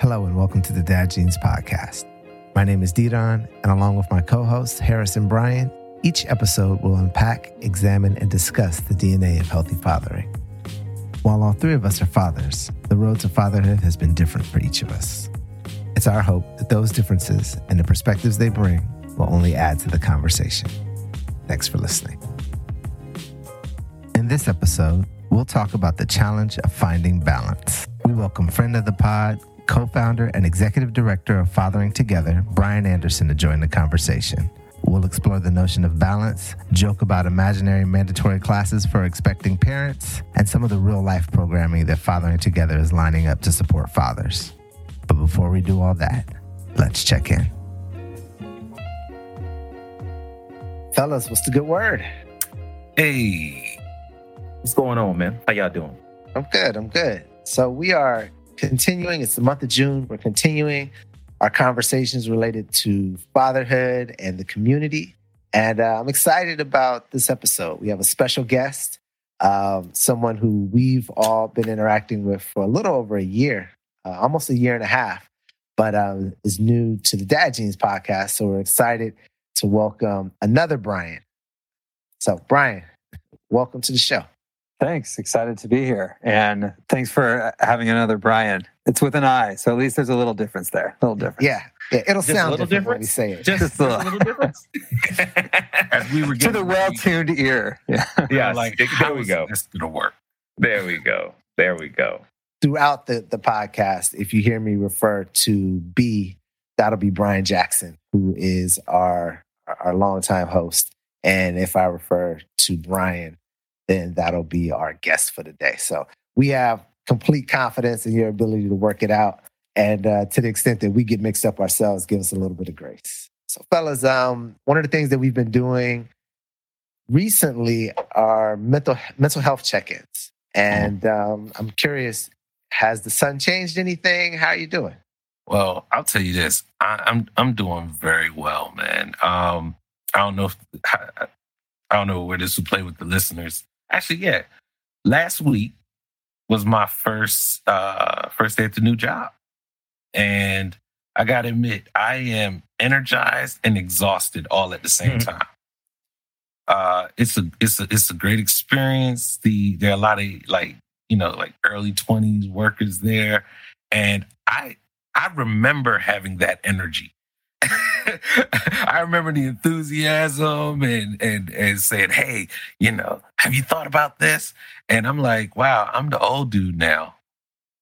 Hello and welcome to the Dad Jeans Podcast. My name is Didon, and along with my co-hosts, Harris and Brian, each episode will unpack, examine, and discuss the DNA of healthy fathering. While all three of us are fathers, the road to fatherhood has been different for each of us. It's our hope that those differences and the perspectives they bring will only add to the conversation. Thanks for listening. In this episode, we'll talk about the challenge of finding balance. We welcome friend of the pod, co-founder and executive director of Fathering Together, Brian Anderson, to join the conversation. We'll explore the notion of balance, joke about imaginary mandatory classes for expecting parents, and some of the real-life programming that Fathering Together is lining up to support fathers. But before we do all that, let's check in. Fellas, what's the good word? Hey, what's going on, man? How y'all doing? I'm good. So we are continuing, it's the month of June, we're continuing our conversations related to fatherhood and the community. And I'm excited about this episode. We have a special guest, someone who we've all been interacting with for a little over a year, almost a year and a half, but is new to the Dad Jeans Podcast. So we're excited to welcome another Brian. So Brian, welcome to the show. Thanks. Excited to be here. And thanks for having another Brian. It's with an I, so at least there's a little difference there. Yeah. It'll just sound a little different when we say it. Just a little difference. As we were getting to the well-tuned ear. Yeah. Like, there we go. This is going to work. There we go. Throughout the podcast, if you hear me refer to B, that'll be Brian Jackson, who is our longtime host. And if I refer to Brian, then that'll be our guest for the day. So we have complete confidence in your ability to work it out. And to the extent that we get mixed up ourselves, give us a little bit of grace. So fellas, one of the things that we've been doing recently are mental health check-ins. And I'm curious, has the sun changed anything? How are you doing? Well, I'll tell you this. I'm doing very well, man. I don't know where this will play with the listeners. Actually, yeah. Last week was my first day at the new job. And I got to admit, I am energized and exhausted all at the same time. It's a great experience. There are a lot of early 20s workers there. And I remember having that energy. I remember the enthusiasm and saying, hey, have you thought about this? And I'm like, wow, I'm the old dude now.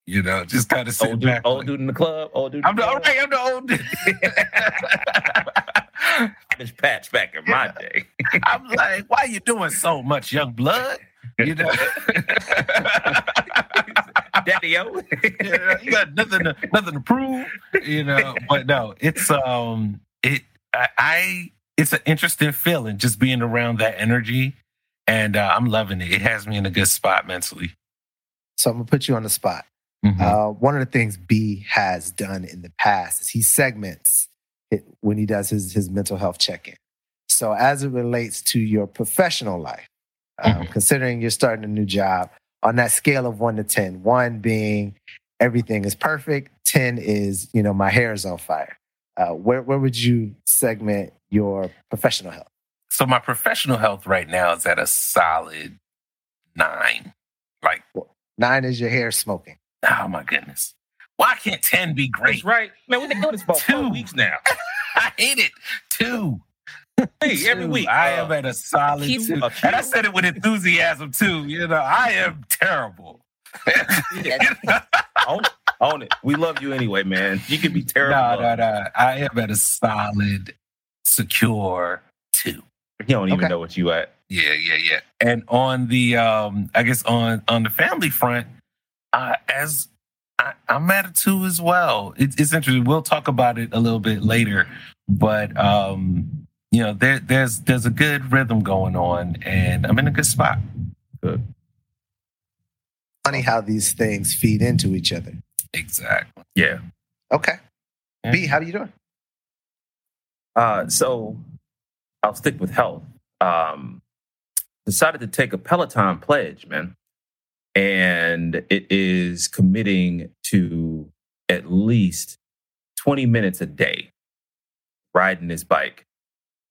Just kind of sitting back. Old dude in the club. I'm the old dude. I was patched back in my day. I'm like, why are you doing so much, young blood? Daddy-o. You got nothing to prove. But no, it's it's an interesting feeling just being around that energy, and I'm loving it. It has me in a good spot mentally. So I'm gonna put you on the spot. Mm-hmm. One of the things B has done in the past is he segments it when he does his mental health check-in. So as it relates to your professional life, considering you're starting a new job, on that scale of 1 to 10, 1 being everything is perfect, 10 is my hair is on fire. Where would you segment your professional health? So my professional health right now is at a solid 9. Like 9 is your hair smoking. Oh my goodness! Why can't 10 be great? That's right, man. We've been doing this about 4 weeks now. I hate it. 2. Hey, every week. I am at a solid 2. And I said it with enthusiasm, too. I am terrible. Own it. We love you anyway, man. You can be terrible. No. I am at a solid, secure 2. You don't even know what you at. Yeah. And on the, I guess on the family front, I'm at a 2 as well. It's interesting. We'll talk about it a little bit later, but... there's a good rhythm going on, and I'm in a good spot. Good. Funny how these things feed into each other. Exactly. Yeah. Okay. Yeah. B, how are you doing? So I'll stick with health. Decided to take a Peloton pledge, man. And it is committing to at least 20 minutes a day riding this bike.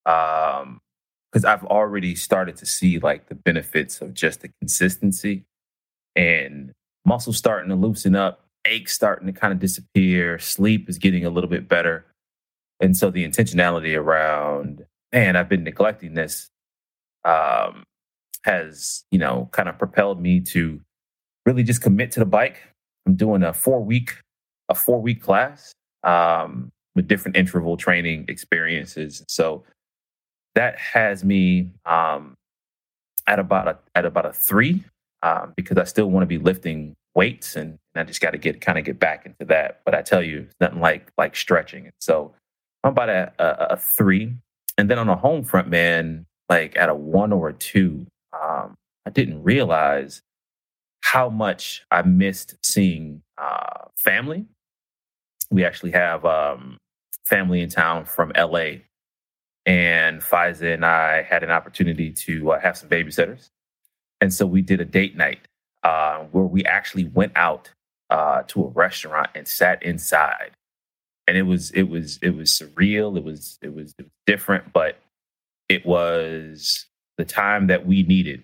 Because I've already started to see like the benefits of just the consistency and muscles starting to loosen up, aches starting to kind of disappear, sleep is getting a little bit better. And so the intentionality around, man, I've been neglecting this, has, you know, kind of propelled me to really just commit to the bike. I'm doing a four week class with different interval training experiences. So that has me at about a 3 because I still want to be lifting weights and I just got to get back into that. But I tell you, it's nothing like stretching. So I'm about a 3, and then on the home front, man, like at a 1 or a 2, I didn't realize how much I missed seeing family. We actually have family in town from LA. And Faiza and I had an opportunity to have some babysitters. And so we did a date night where we actually went out to a restaurant and sat inside. And it was surreal. It was different, but it was the time that we needed.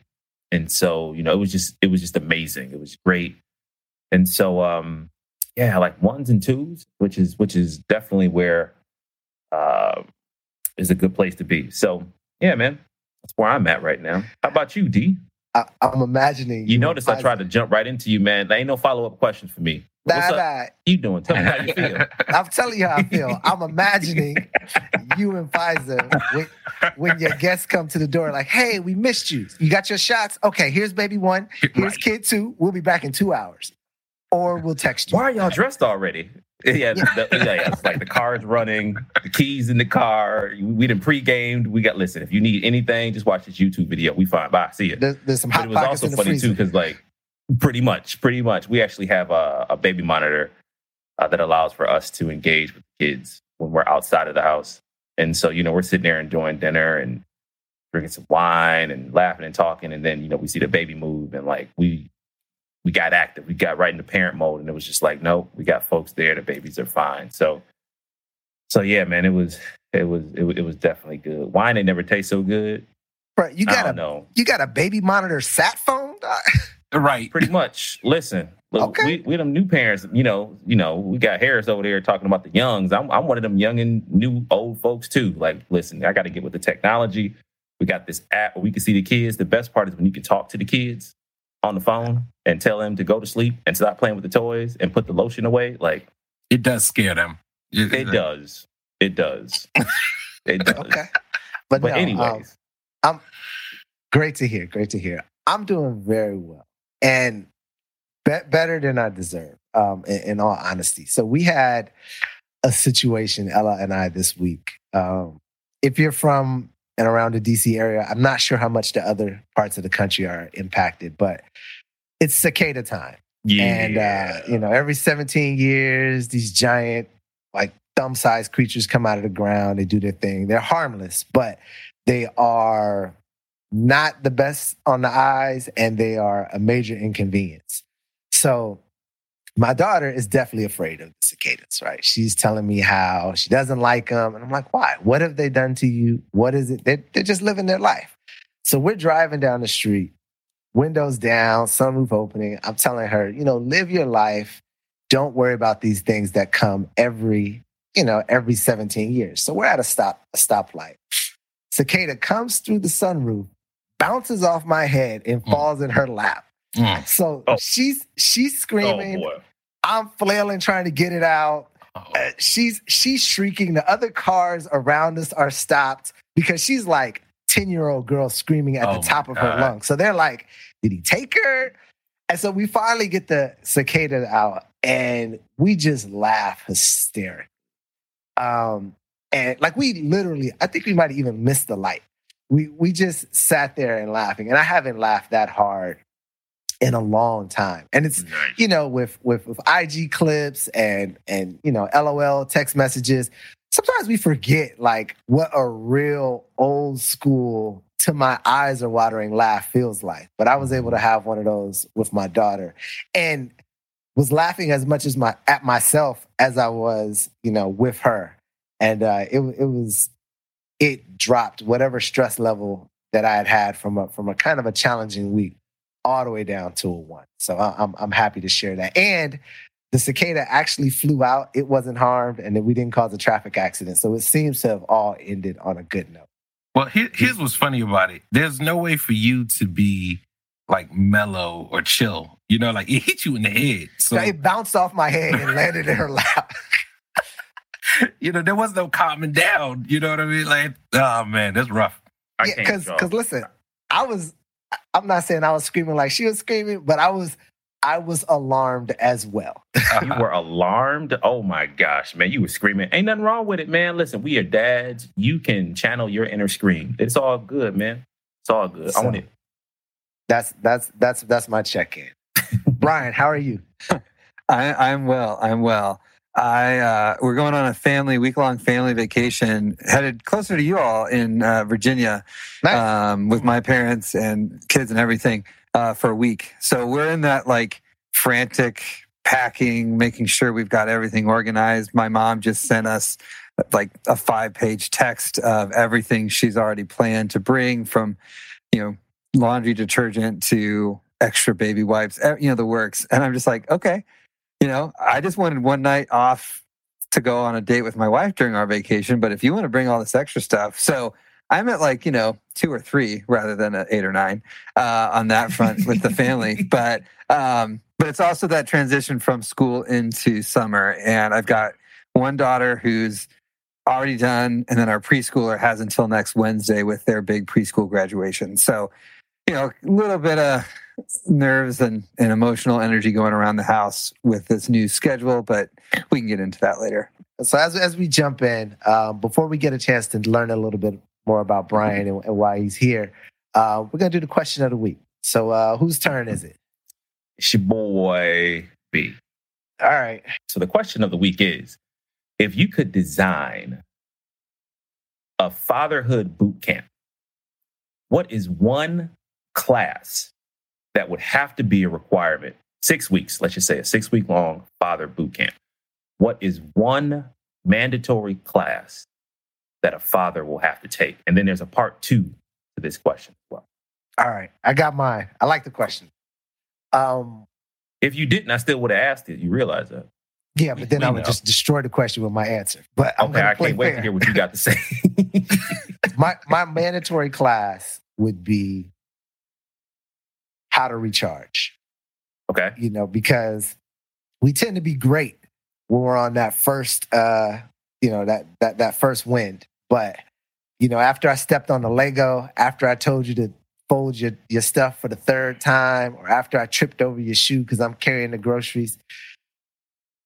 And so, you know, it was just amazing. It was great. And so, like 1s and 2s, which is definitely where, is a good place to be. So, yeah, man, that's where I'm at right now. How about you, D? I'm imagining. You notice I tried to jump right into you, man. There ain't no follow-up questions for me. What's up? You doing? Tell me how you feel. I'm telling you how I feel. I'm imagining you and Pfizer when your guests come to the door like, hey, we missed you. You got your shots? Okay, here's baby 1. Here's kid 2. We'll be back in 2 hours. Or we'll text you. Why are y'all dressed already? Yeah, it's like the car is running, the keys in the car. We done pre-gamed. Listen, if you need anything, just watch this YouTube video. We fine. Bye. See ya. There's some hot pockets in the freezer. It was also funny too, because like pretty much, we actually have a baby monitor that allows for us to engage with the kids when we're outside of the house. And so, you know, we're sitting there enjoying dinner and drinking some wine and laughing and talking. And then, you know, we see the baby move and like we got active. We got right into parent mode, and it was just like, no, we got folks there. The babies are fine. So yeah, man, it was definitely good. Wine ain't never taste so good. Right, you got a baby monitor sat phone, right? Pretty much. Listen, we them new parents. You know, we got Harris over there talking about the youngs. I'm one of them young and new old folks too. Like, listen, I got to get with the technology. We got this app where we can see the kids. The best part is when you can talk to the kids on the phone and tell them to go to sleep and stop playing with the toys and put the lotion away. Like, it does scare them. It does. It does. Okay. But no, anyways, I'm great to hear. I'm doing very well and better than I deserve. In all honesty. So we had a situation, Ella and I, this week. If you're from and around the DC area, I'm not sure how much the other parts of the country are impacted, but it's cicada time. Yeah. And, every 17 years, these giant, like thumb-sized creatures come out of the ground. They do their thing. They're harmless, but they are not the best on the eyes, and they are a major inconvenience. So my daughter is definitely afraid of the cicadas, right? She's telling me how she doesn't like them. And I'm like, why? What have they done to you? What is it? They're just living their life. So we're driving down the street, windows down, sunroof opening. I'm telling her, you know, live your life. Don't worry about these things that come every 17 years. So we're at a stoplight. Cicada comes through the sunroof, bounces off my head, and falls in her lap. So she's screaming. Oh, I'm flailing, trying to get it out. She's shrieking. The other cars around us are stopped because she's like 10-year-old girl screaming at the top of her lungs. So they're like, did he take her? And so we finally get the cicada out and we just laugh hysterically. And like we literally, I think we might have even missed the light. We just sat there and laughing. And I haven't laughed that hard in a long time. And it's, nice. You know, with IG clips and, you know, LOL text messages, sometimes we forget like what a real old school to my eyes are watering laugh feels like. But I was able to have one of those with my daughter. And was laughing as much as at myself as I was, with her. And it dropped whatever stress level that I had from a kind of a challenging week all the way down to a 1. So I'm happy to share that. And the cicada actually flew out. It wasn't harmed, and we didn't cause a traffic accident. So it seems to have all ended on a good note. Well, here's what's funny about it. There's no way for you to be like mellow or chill. It hit you in the head. So it bounced off my head and landed in her lap. There was no calming down. You know what I mean? Oh man, that's rough. Because listen, I'm not saying I was screaming like she was screaming, but I was alarmed as well. You were alarmed? Oh my gosh, man, you were screaming. Ain't nothing wrong with it, man. Listen, we are dads. You can channel your inner scream. It's all good, man. It's all good. So, own it. That's my check-in. Brian, how are you? I'm well. We're going on a week-long family vacation, headed closer to you all in Virginia. Nice. With my parents and kids and everything for a week. So we're in that frantic packing, making sure we've got everything organized. My mom just sent us a 5-page text of everything she's already planned to bring, from laundry detergent to extra baby wipes, the works. And I'm just like, okay. I just wanted one night off to go on a date with my wife during our vacation, but if you want to bring all this extra stuff. So I'm at 2 or 3 rather than 8 or 9 on that front with the family. But it's also that transition from school into summer. And I've got one daughter who's already done, and then our preschooler has until next Wednesday with their big preschool graduation. So, a little bit of nerves and emotional energy going around the house with this new schedule, but we can get into that later. So as we jump in, before we get a chance to learn a little bit more about Brian and why he's here, we're going to do the question of the week. So whose turn is it? It's your boy, B. All right. So the question of the week is, if you could design a fatherhood boot camp, what is one class that would have to be a requirement? 6 weeks, let's just say a 6-week-long father boot camp. What is one mandatory class that a father will have to take? And then there's a part 2 to this question as well. All right, I got mine. I like the question. If you didn't, I still would have asked it. You realize that? Yeah, but then I would just destroy the question with my answer. But I can't wait to hear what you got to say. My mandatory class would be how to recharge. Okay. Because we tend to be great when we're on that first, that first wind. But, after I stepped on the Lego, after I told you to fold your stuff for the 3rd time, or after I tripped over your shoe because I'm carrying the groceries,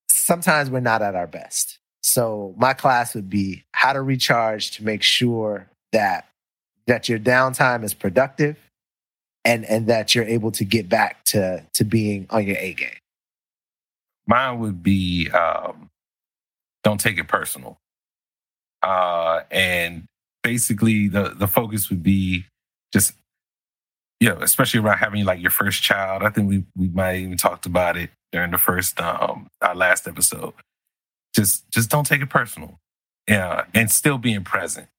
sometimes we're not at our best. So my class would be how to recharge to make sure that your downtime is productive, and that you're able to get back to being on your A game. Mine would be don't take it personal. And basically the focus would be just, especially around having your first child. I think we might even talked about it during the first, our last episode. Just don't take it personal. Yeah. And still being present.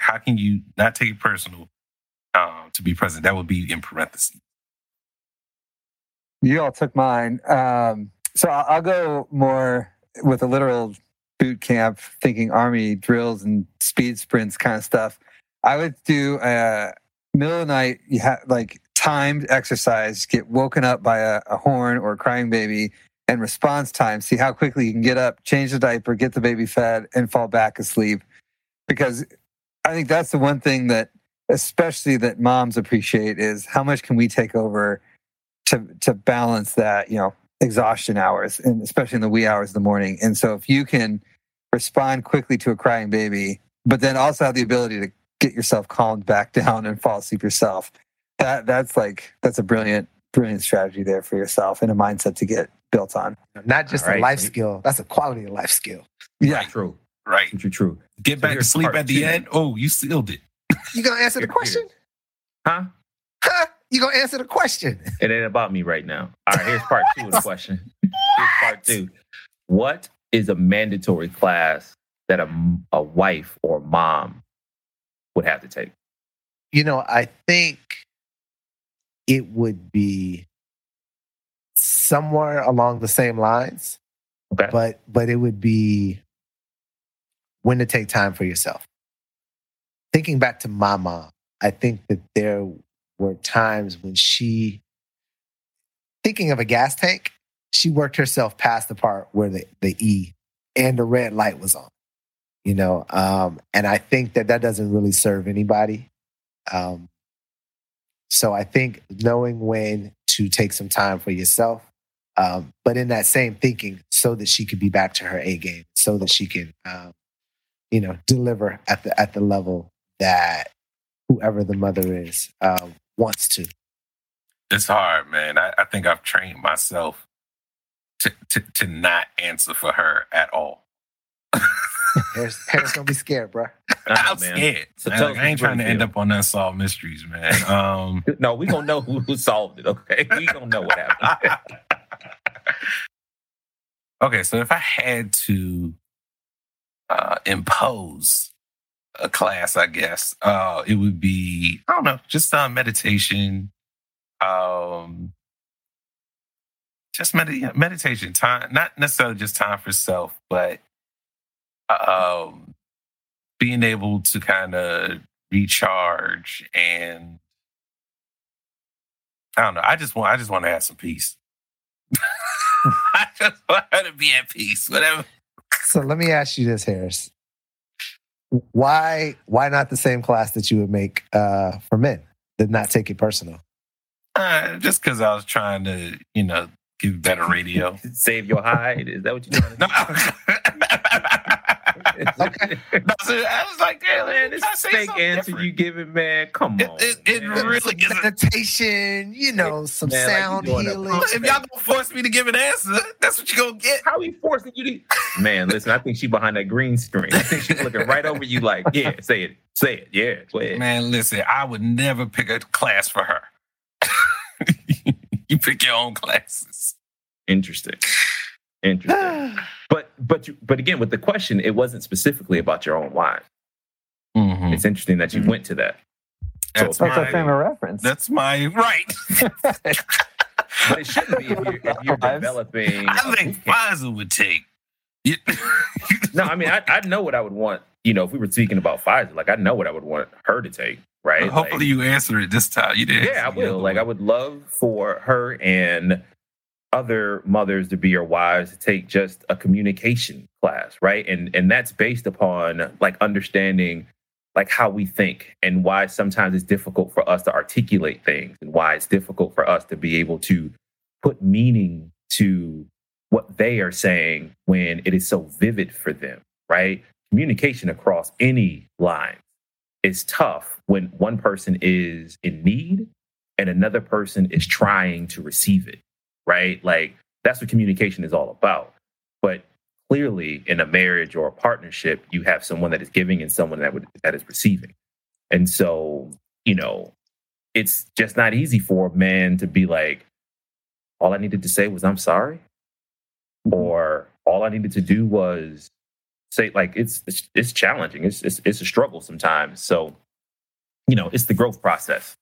How can you not take it personal? To be present. That would be in parentheses. You all took mine. So I'll go more with a literal boot camp, thinking army drills and speed sprints kind of stuff. I would do a middle of the night, timed exercise, get woken up by a horn or a crying baby, and response time. See how quickly you can get up, change the diaper, get the baby fed, and fall back asleep. Because I think that's the one thing that especially that moms appreciate, is how much can we take over to balance that, exhaustion hours, and especially in the wee hours of the morning. And so if you can respond quickly to a crying baby, but then also have the ability to get yourself calmed back down and fall asleep yourself, that's a brilliant, brilliant strategy there for yourself and a mindset to get built on. Not just a life skill, that's a quality of life skill. Yeah, true. Right. True. Get back to sleep at the end. Oh, you sealed it. You gonna answer the question? Huh? You're going to answer the question. It ain't about me right now. All right, here's part two of the question. Here's part two. What is a mandatory class that a wife or mom would have to take? You know, I think it would be somewhere along the same lines, okay, but it would be when to take time for yourself. Thinking back to my mom, I think that there were times when she, thinking of a gas tank, she worked herself past the part where the E and the red light was on, you know? And I think that doesn't really serve anybody. So I think knowing when to take some time for yourself, but in that same thinking, so that she could be back to her A game, so that she can, deliver at the level that whoever the mother is wants to. It's hard, man. I think I've trained myself to not answer for her at all. Harris gonna be scared, bro. I'm scared. So man, I ain't trying to end up on unsolved mysteries, man. No, we gonna know who solved it, okay? We gonna know what happened. Okay, so if I had to impose a class, I guess, it would be, I don't know, just meditation. Just meditation time, not necessarily just time for self, but being able to kind of recharge, and I don't know. I just want to have some peace. I just want to be at peace, whatever. So let me ask you this, Harris. Why not the same class that you would make for men? Did not take it personal. Just because I was trying to, give better radio. Save your hide. Is that what you're trying to do? Okay. No, so I was like, hey, man, this fake answer different you giving, man. Come on. It really is meditation, some sound healing. If y'all gonna force me to give an answer, that's what you're gonna get. How are we forcing you to? Man, listen, I think she's behind that green screen. I think she's looking right over you like, yeah, say it, yeah, go ahead. Man, listen, I would never pick a class for her. You pick your own classes. Interesting. But again, with the question, it wasn't specifically about your own wife. Mm-hmm. It's interesting that you went to that. That's our frame of reference. That's my right. But it shouldn't be if you're developing. I think Pfizer would take. No, I mean, I know what I would want. If we were speaking about Pfizer, like I know what I would want her to take. Right. Well, hopefully, you answer it this time. You did. Yeah, I will. Like I would love for her and other mothers to be your wives to take just a communication class, right? And that's based upon understanding how we think and why sometimes it's difficult for us to articulate things and why it's difficult for us to be able to put meaning to what they are saying when it is so vivid for them, right? Communication across any line is tough when one person is in need and another person is trying to receive it. Right? That's what communication is all about. But clearly in a marriage or a partnership, you have someone that is giving and someone that is receiving. And so, it's just not easy for a man to be like, all I needed to say was, I'm sorry. Or all I needed to do was say, it's challenging. It's a struggle sometimes. So, it's the growth process.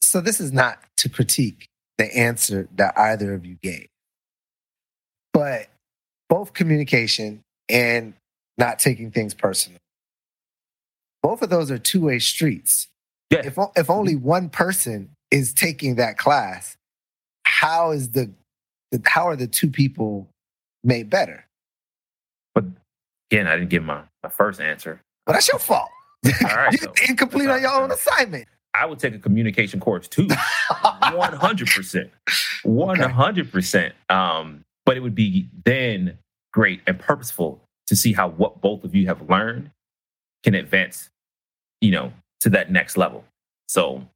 So this is not to critique the answer that either of you gave. But both communication and not taking things personal, both of those are two-way streets. Yeah. If only one person is taking that class, how are the two people made better? But again, I didn't give my first answer. Well, that's your fault. All right, you're incomplete on your own assignment. I would take a communication course too, 100%, 100%. But it would be then great and purposeful to see how what both of you have learned can advance, to that next level. So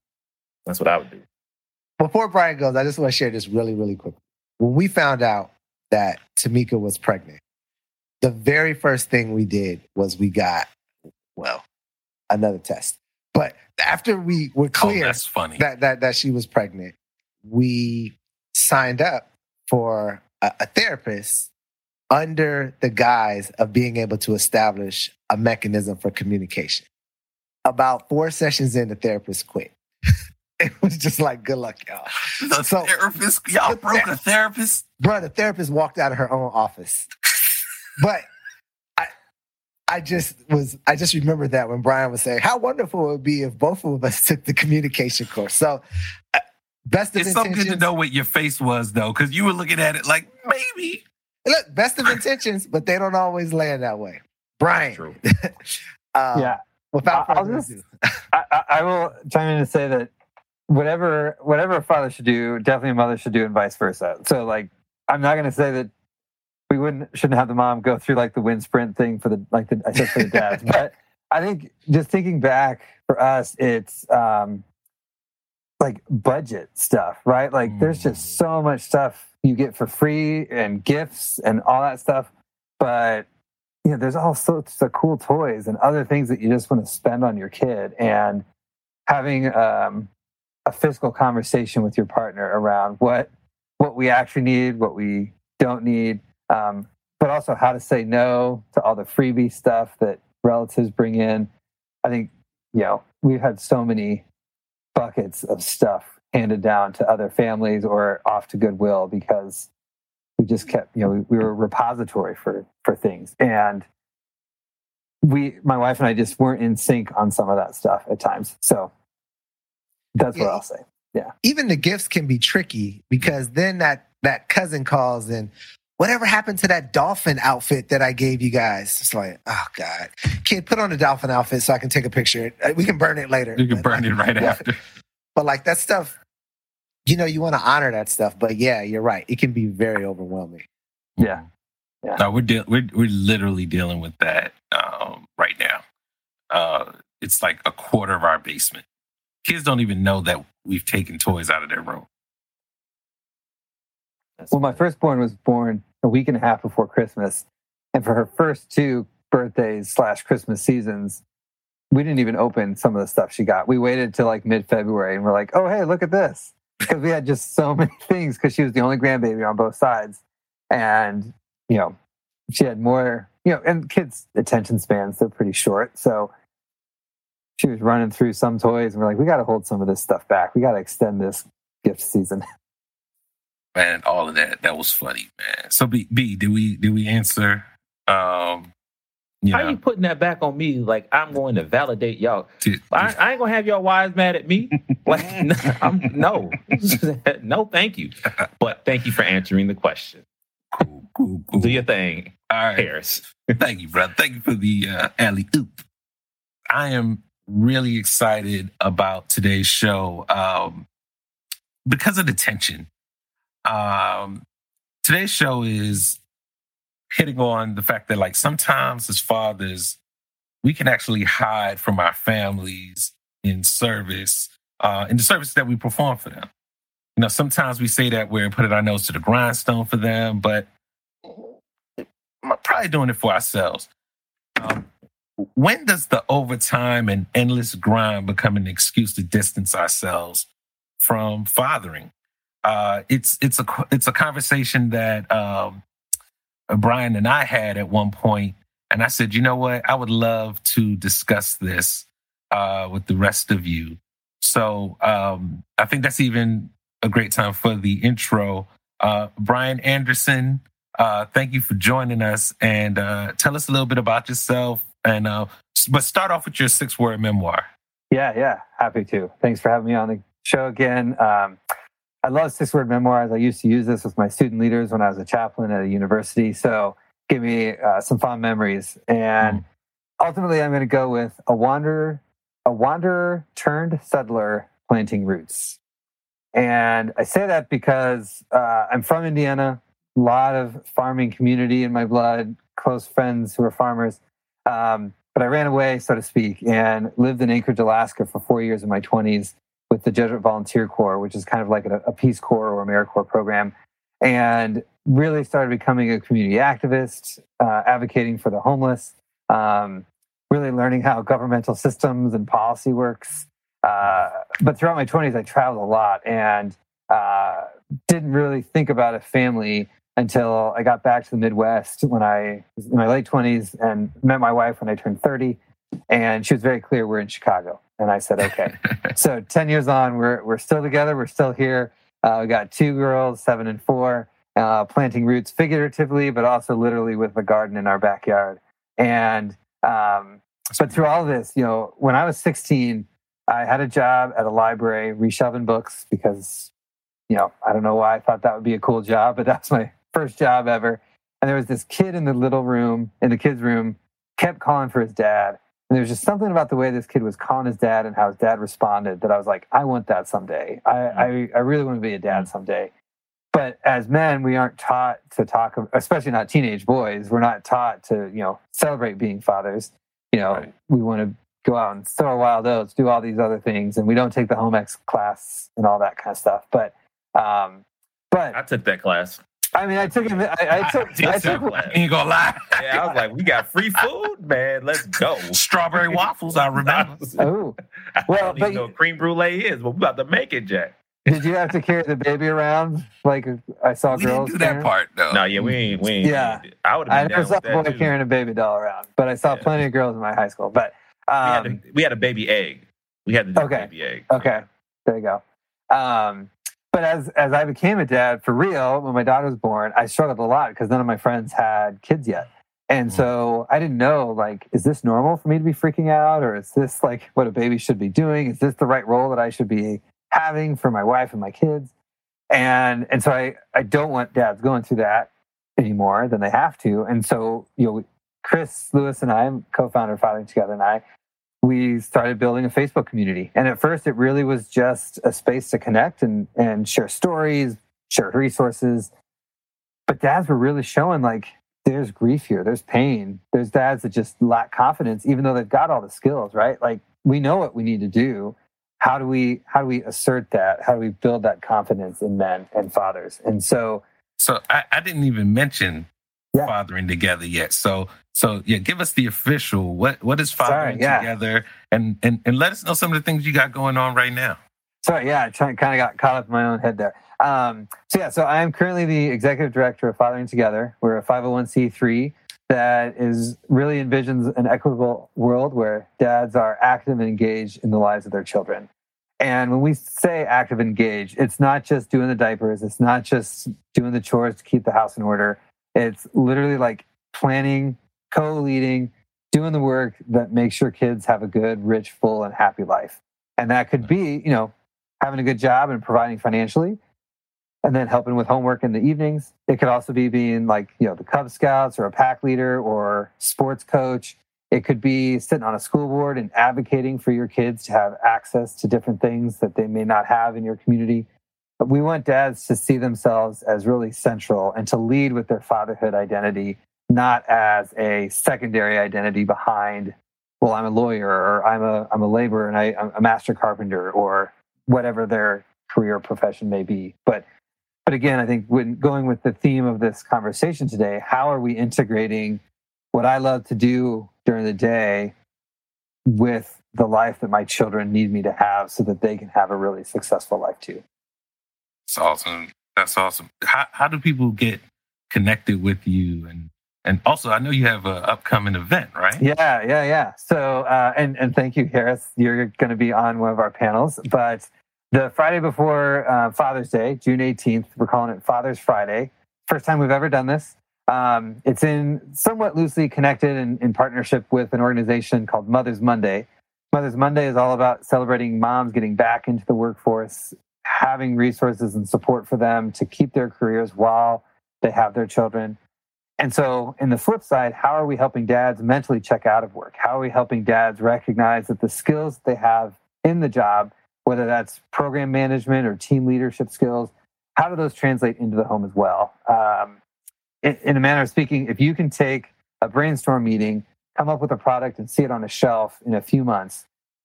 that's what I would do. Before Brian goes, I just want to share this really, really quickly. When we found out that Tamika was pregnant, the very first thing we did was we got, another test. But after we were clear that she was pregnant, we signed up for a therapist under the guise of being able to establish a mechanism for communication. About 4 sessions in, the therapist quit. It was just like, good luck, y'all. The therapist? Bro, the therapist walked out of her own office. But I just remember that when Brian was saying, how wonderful it would be if both of us took the communication course. So best of intentions. It's so good to know what your face was, though, because you were looking at it like, maybe. Look, best of intentions, but they don't always land that way. Brian. True. Yeah. Without further ado. I will chime in and say that whatever a father should do, definitely a mother should do, and vice versa. So, like, I'm not going to say that we shouldn't have the mom go through like the wind sprint thing for the dads. But I think just thinking back for us, it's like budget stuff, right? Like, there's just so much stuff you get for free and gifts and all that stuff, but you know, there's all sorts of cool toys and other things that you just want to spend on your kid. And having a fiscal conversation with your partner around what we actually need, what we don't need, but also how to say no to all the freebie stuff that relatives bring in. I think, you know, we've had so many buckets of stuff handed down to other families or off to Goodwill because we just kept, you know, we were a repository for things. And my wife and I just weren't in sync on some of that stuff at times. So that's what I'll say. Yeah. Even the gifts can be tricky because then that cousin calls and whatever happened to that dolphin outfit that I gave you guys? It's like, oh God, kid, put on a dolphin outfit so I can take a picture. We can burn it later. You can burn it right after. But like that stuff, you know, you want to honor that stuff, but yeah, you're right. It can be very overwhelming. Yeah. Yeah. No, we're literally dealing with that right now. It's like a quarter of our basement. Kids don't even know that we've taken toys out of their room. Well, my firstborn was born a week and a half before Christmas. And for her first 2 birthdays / Christmas seasons, we didn't even open some of the stuff she got. We waited till like mid-February and we're like, oh, hey, look at this. Because we had just so many things because she was the only grandbaby on both sides. And, you know, she had more, you know, and kids' attention spans, they're pretty short. So she was running through some toys and we're like, we got to hold some of this stuff back. We got to extend this gift season. Man, all of that was funny, man. So, B, did we answer? How you putting that back on me? Like, I'm going to validate y'all. I ain't going to have y'all wives mad at me. Like, no, thank you. But thank you for answering the question. Cool. Do your thing. All right. Harris. Thank you, brother. Thank you for the alley-oop. I am really excited about today's show because of the tension. Today's show is hitting on the fact that, like, sometimes as fathers, we can actually hide from our families in the service that we perform for them. You know, sometimes we say that we're putting our nose to the grindstone for them, but we're probably doing it for ourselves. When does the overtime and endless grind become an excuse to distance ourselves from fathering? It's a conversation that Brian and I had at one point, and I said, you know what? I would love to discuss this with the rest of you. So I think that's even a great time for the intro. Brian Anderson, thank you for joining us, and tell us a little bit about yourself, and but start off with your 6-word memoir. Yeah, happy to. Thanks for having me on the show again. I love 6-word memoirs. I used to use this with my student leaders when I was a chaplain at a university. So give me some fond memories. And ultimately, I'm going to go with a wanderer turned settler planting roots. And I say that because I'm from Indiana, a lot of farming community in my blood, close friends who are farmers. But I ran away, so to speak, and lived in Anchorage, Alaska for 4 years in my 20s. With the Jesuit Volunteer Corps, which is kind of like a Peace Corps or AmeriCorps program, and really started becoming a community activist, advocating for the homeless. really learning how governmental systems and policy works. But throughout my 20s, I traveled a lot and didn't really think about a family until I got back to the Midwest when I was in my late 20s and met my wife when I turned 30. And she was very clear, we're in Chicago. And I said, okay. So 10 years on, we're still together. We're still here. We got two girls, 7 and 4, planting roots figuratively, but also literally with a garden in our backyard. And but through all this, you know, when I was 16, I had a job at a library reshelving books because, you know, I don't know why I thought that would be a cool job, but that's my first job ever. And there was this kid in the little room, in the kids' room, kept calling for his dad. And there was just something about the way this kid was calling his dad and how his dad responded that I was like, I want that someday. I really want to be a dad someday. But as men, we aren't taught to talk, especially not teenage boys. We're not taught to, you know, celebrate being fathers. You know, right. We want to go out and throw wild oats, do all these other things, and we don't take the home ec class and all that kind of stuff. But I took that class. I mean, I took I ain't gonna lie. Yeah, I was like, we got free food, man. Let's go. Strawberry waffles, I remember. Oh, well, I don't even know what cream brulee is, but we're about to make it, Jack. Did you have to carry the baby around? Like I saw girls. We didn't do that part, though. No, yeah, we ain't. Yeah, I would have been down with that. I never saw a boy carrying a baby doll around, but I saw plenty of girls in my high school. But we had a baby egg. We had to do baby egg. Okay, there you go. But as I became a dad for real, when my daughter was born, I struggled a lot because none of my friends had kids yet. And so I didn't know, like, is this normal for me to be freaking out? Or is this like what a baby should be doing? Is this the right role that I should be having for my wife and my kids? And so I don't want dads going through that anymore than they have to. And so, you know, Chris Lewis and I, co-founder of Fathering Together, and we started building a Facebook community. And at first, it really was just a space to connect and share stories, share resources. But dads were really showing, like, there's grief here. There's pain. There's dads that just lack confidence, even though they've got all the skills, right? Like, we know what we need to do. How do we assert that? How do we build that confidence in men and fathers? And so I didn't even mention Fathering Together yet. So yeah, give us the official. What is Fathering Together? And let us know some of the things you got going on right now. Sorry, yeah, I kind of got caught up in my own head there. So I am currently the executive director of Fathering Together. We're a 501c3 that is really envisions an equitable world where dads are active and engaged in the lives of their children. And when we say active and engaged, it's not just doing the diapers. It's not just doing the chores to keep the house in order. It's literally like planning, co-leading, doing the work that makes your kids have a good, rich, full, and happy life. And that could be, you know, having a good job and providing financially and then helping with homework in the evenings. It could also be being like, you know, the Cub Scouts or a pack leader or sports coach. It could be sitting on a school board and advocating for your kids to have access to different things that they may not have in your community. We want dads to see themselves as really central and to lead with their fatherhood identity, not as a secondary identity behind, well, I'm a lawyer or I'm a laborer and I'm a master carpenter or whatever their career or profession may be. But again, I think when going with the theme of this conversation today, how are we integrating what I love to do during the day with the life that my children need me to have so that they can have a really successful life too? That's awesome. That's awesome. How do people get connected with you? And also, I know you have an upcoming event, right? Yeah. So, and thank you, Harris. You're going to be on one of our panels. But the Friday before Father's Day, June 18th, we're calling it Father's Friday. First time we've ever done this. It's in somewhat loosely connected and in partnership with an organization called Mother's Monday. Mother's Monday is all about celebrating moms getting back into the workforce, having resources and support for them to keep their careers while they have their children. And so in the flip side, how are we helping dads mentally check out of work? How are we helping dads recognize that the skills they have in the job, whether that's program management or team leadership skills, how do those translate into the home as well? In a manner of speaking, if you can take a brainstorm meeting, come up with a product and see it on a shelf in a few months,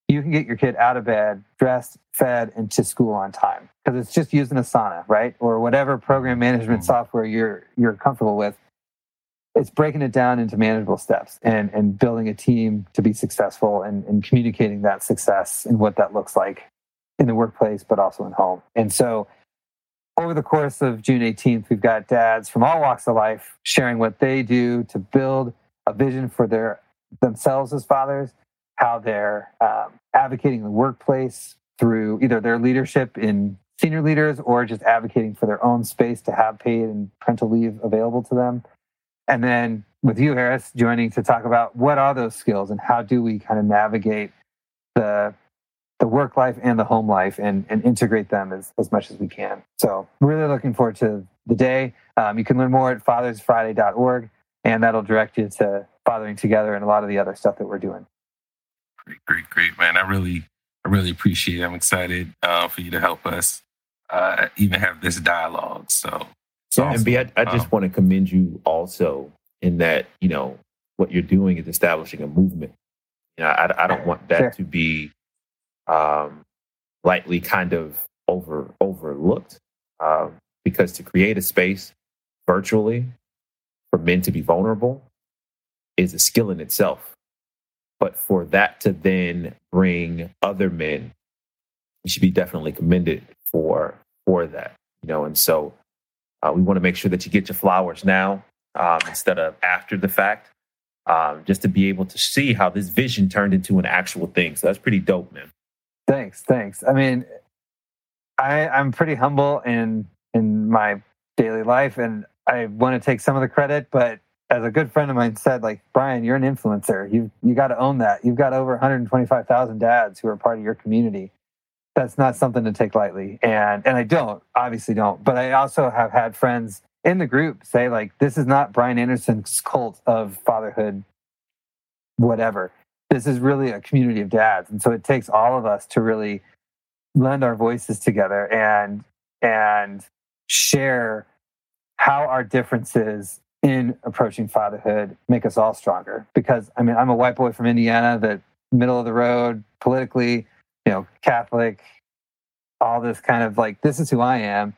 you can get your kid out of bed, dressed, fed, and to school on time. Because it's just using Asana, right? Or whatever program management software you're comfortable with. It's breaking it down into manageable steps and building a team to be successful and communicating that success and what that looks like in the workplace, but also in home. And so over the course of June 18th, we've got dads from all walks of life sharing what they do to build a vision for themselves as fathers, how they're advocating in the workplace through either their leadership in senior leaders or just advocating for their own space to have paid and parental leave available to them. And then with you, Harris, joining to talk about what are those skills and how do we kind of navigate the work life and the home life and integrate them as much as we can. So really looking forward to the day. You can learn more at fathersfriday.org, and that'll direct you to Fathering Together and a lot of the other stuff that we're doing. Great, man. I really appreciate it. I'm excited for you to help us even have this dialogue. So awesome. And B, I just want to commend you also in that, you know, what you're doing is establishing a movement. You know, I don't want that to be lightly kind of overlooked because to create a space virtually for men to be vulnerable is a skill in itself. But for that to then bring other men, you should be definitely commended for that, you know. And so we want to make sure that you get your flowers now instead of after the fact, just to be able to see how this vision turned into an actual thing. So that's pretty dope, man. Thanks. I mean, I'm pretty humble in my daily life, and I want to take some of the credit, but as a good friend of mine said, like, Brian, you're an influencer. You got to own that. You've got over 125,000 dads who are part of your community. That's not something to take lightly. And I obviously don't. But I also have had friends in the group say, like, this is not Brian Anderson's cult of fatherhood, whatever. This is really a community of dads. And so it takes all of us to really lend our voices together and share how our differences in approaching fatherhood make us all stronger. Because, I mean, I'm a white boy from Indiana, that middle of the road, politically, you know, Catholic, all this kind of like, this is who I am.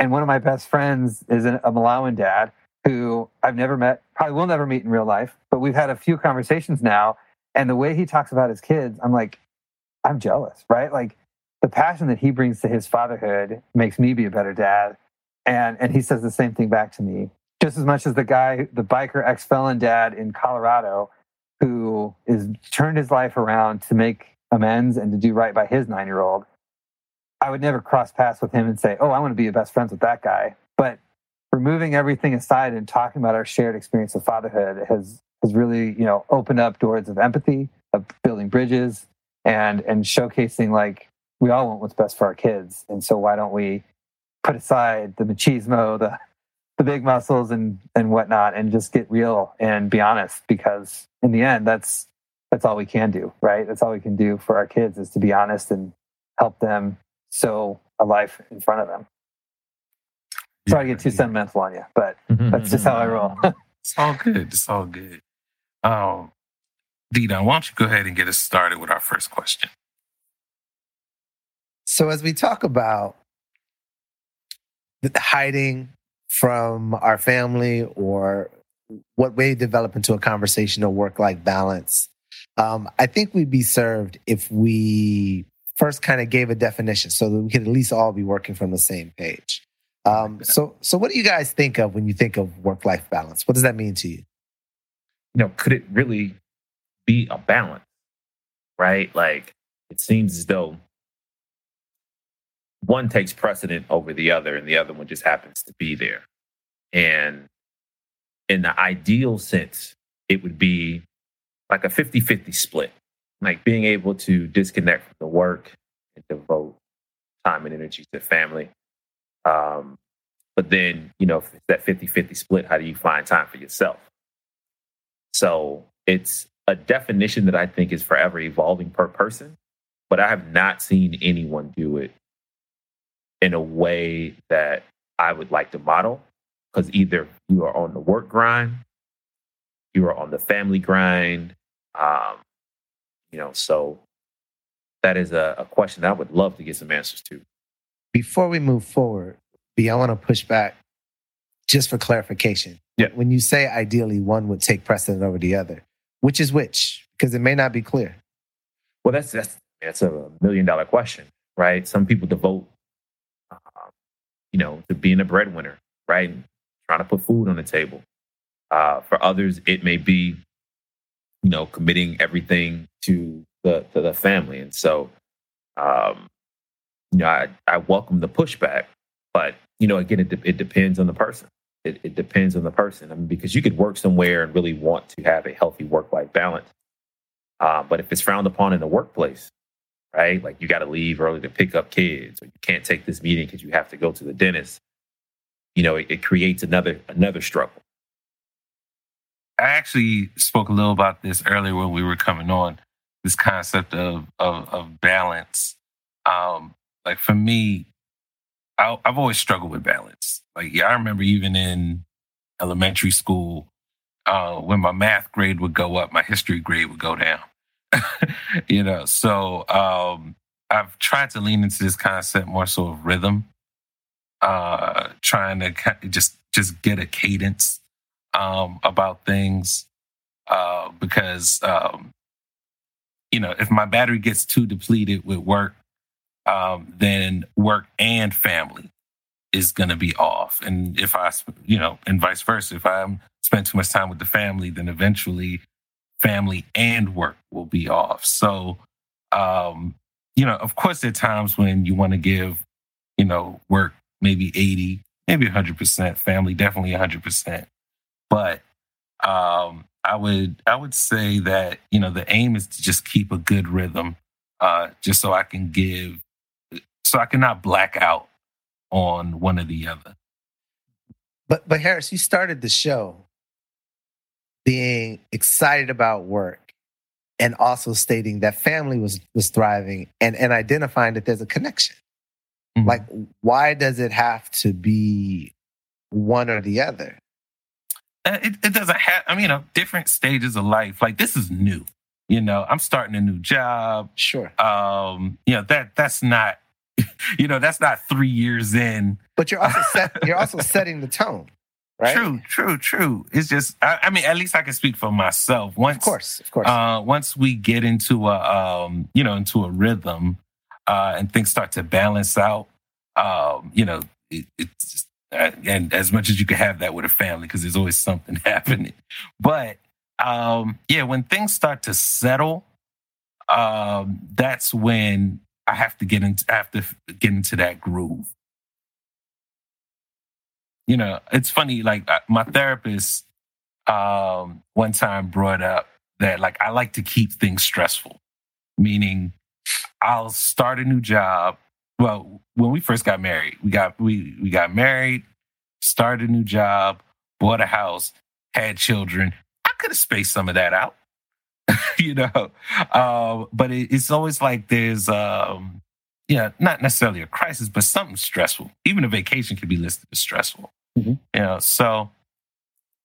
And one of my best friends is a Malawian dad who I've never met, probably will never meet in real life, but we've had a few conversations now. And the way he talks about his kids, I'm like, I'm jealous, right? Like, the passion that he brings to his fatherhood makes me be a better dad. And he says the same thing back to me. Just as much as the guy, the biker ex-felon dad in Colorado, who has turned his life around to make amends and to do right by his 9-year-old, I would never cross paths with him and say, oh, I want to be best friends with that guy. But removing everything aside and talking about our shared experience of fatherhood has really, you know, opened up doors of empathy, of building bridges, and showcasing, like, we all want what's best for our kids. And so why don't we put aside the machismo, the big muscles and whatnot, and just get real and be honest, because in the end, that's all we can do, right? That's all we can do for our kids is to be honest and help them sow a life in front of them. Sorry to get too sentimental on you, but that's just how I roll. It's all good. Dina, why don't you go ahead and get us started with our first question? So as we talk about the hiding from our family, or what way to develop into a conversation or work-life balance, I think we'd be served if we first kind of gave a definition so that we could at least all be working from the same page. So what do you guys think of when you think of work-life balance? What does that mean to you? You know, could it really be a balance, right? Like, it seems as though one takes precedent over the other, and the other one just happens to be there. And in the ideal sense, it would be like a 50-50 split, like being able to disconnect from the work and devote time and energy to family. But then, you know, that 50-50 split, how do you find time for yourself? So it's a definition that I think is forever evolving per person, but I have not seen anyone do it in a way that I would like to model, because either you are on the work grind, you are on the family grind, you know. So that is a question that I would love to get some answers to. Before we move forward, B, I want to push back just for clarification, when you say ideally one would take precedent over the other, which is which? Because it may not be clear. Well, that's a million-dollar question, right? Some people devote, to being a breadwinner, right? Trying to put food on the table. For others, it may be, committing everything to the family. And so, I welcome the pushback, but, again, it depends on the person. It depends on the person. I mean, because you could work somewhere and really want to have a healthy work-life balance. But if it's frowned upon in the workplace, right? Like you got to leave early to pick up kids, or you can't take this meeting because you have to go to the dentist. It creates another struggle. I actually spoke a little about this earlier when we were coming on, this concept of balance. Like for me, I've always struggled with balance. Like I remember even in elementary school, when my math grade would go up, my history grade would go down. So I've tried to lean into this concept more so of rhythm, trying to just get a cadence about things, because if my battery gets too depleted with work, then work and family is going to be off. And if I, and vice versa, if I spend too much time with the family, then eventually family and work will be off. So, of course, there are times when you want to give, work maybe 80%, maybe 100%, family definitely 100%. But I would say that, the aim is to just keep a good rhythm, just so I can not black out on one or the other. But Harris, you started the show being excited about work and also stating that family was thriving and identifying that there's a connection. Mm-hmm. Like, why does it have to be one or the other? It doesn't have, different stages of life. Like, this is new. I'm starting a new job. Sure. That's not, that's not 3 years in. But you're also setting the tone. Right? True. It's just, at least I can speak for myself. Once, of course. Once we get into a rhythm, and things start to balance out, it's just, and as much as you can have that with a family, because there's always something happening. But when things start to settle, that's when I have to get into that groove. It's funny, like my therapist one time brought up that like I like to keep things stressful, meaning I'll start a new job. Well, when we first got married, we got married, started a new job, bought a house, had children. I could have spaced some of that out, but it's always like there's, not necessarily a crisis, but something stressful. Even a vacation could be listed as stressful. Mm-hmm. So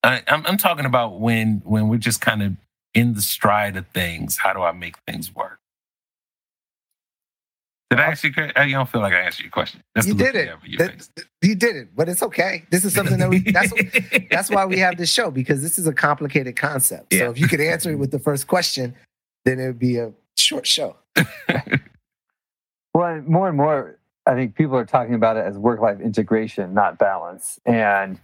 I'm talking about when we're just kind of in the stride of things. How do I make things work? Did I actually? You don't feel like I answered your question. That's you did it. You did it, but it's okay. This is something that that's why we have this show, because this is a complicated concept. Yeah. So if you could answer it with the first question, then it would be a short show. Well, more and more, I think people are talking about it as work-life integration, not balance. And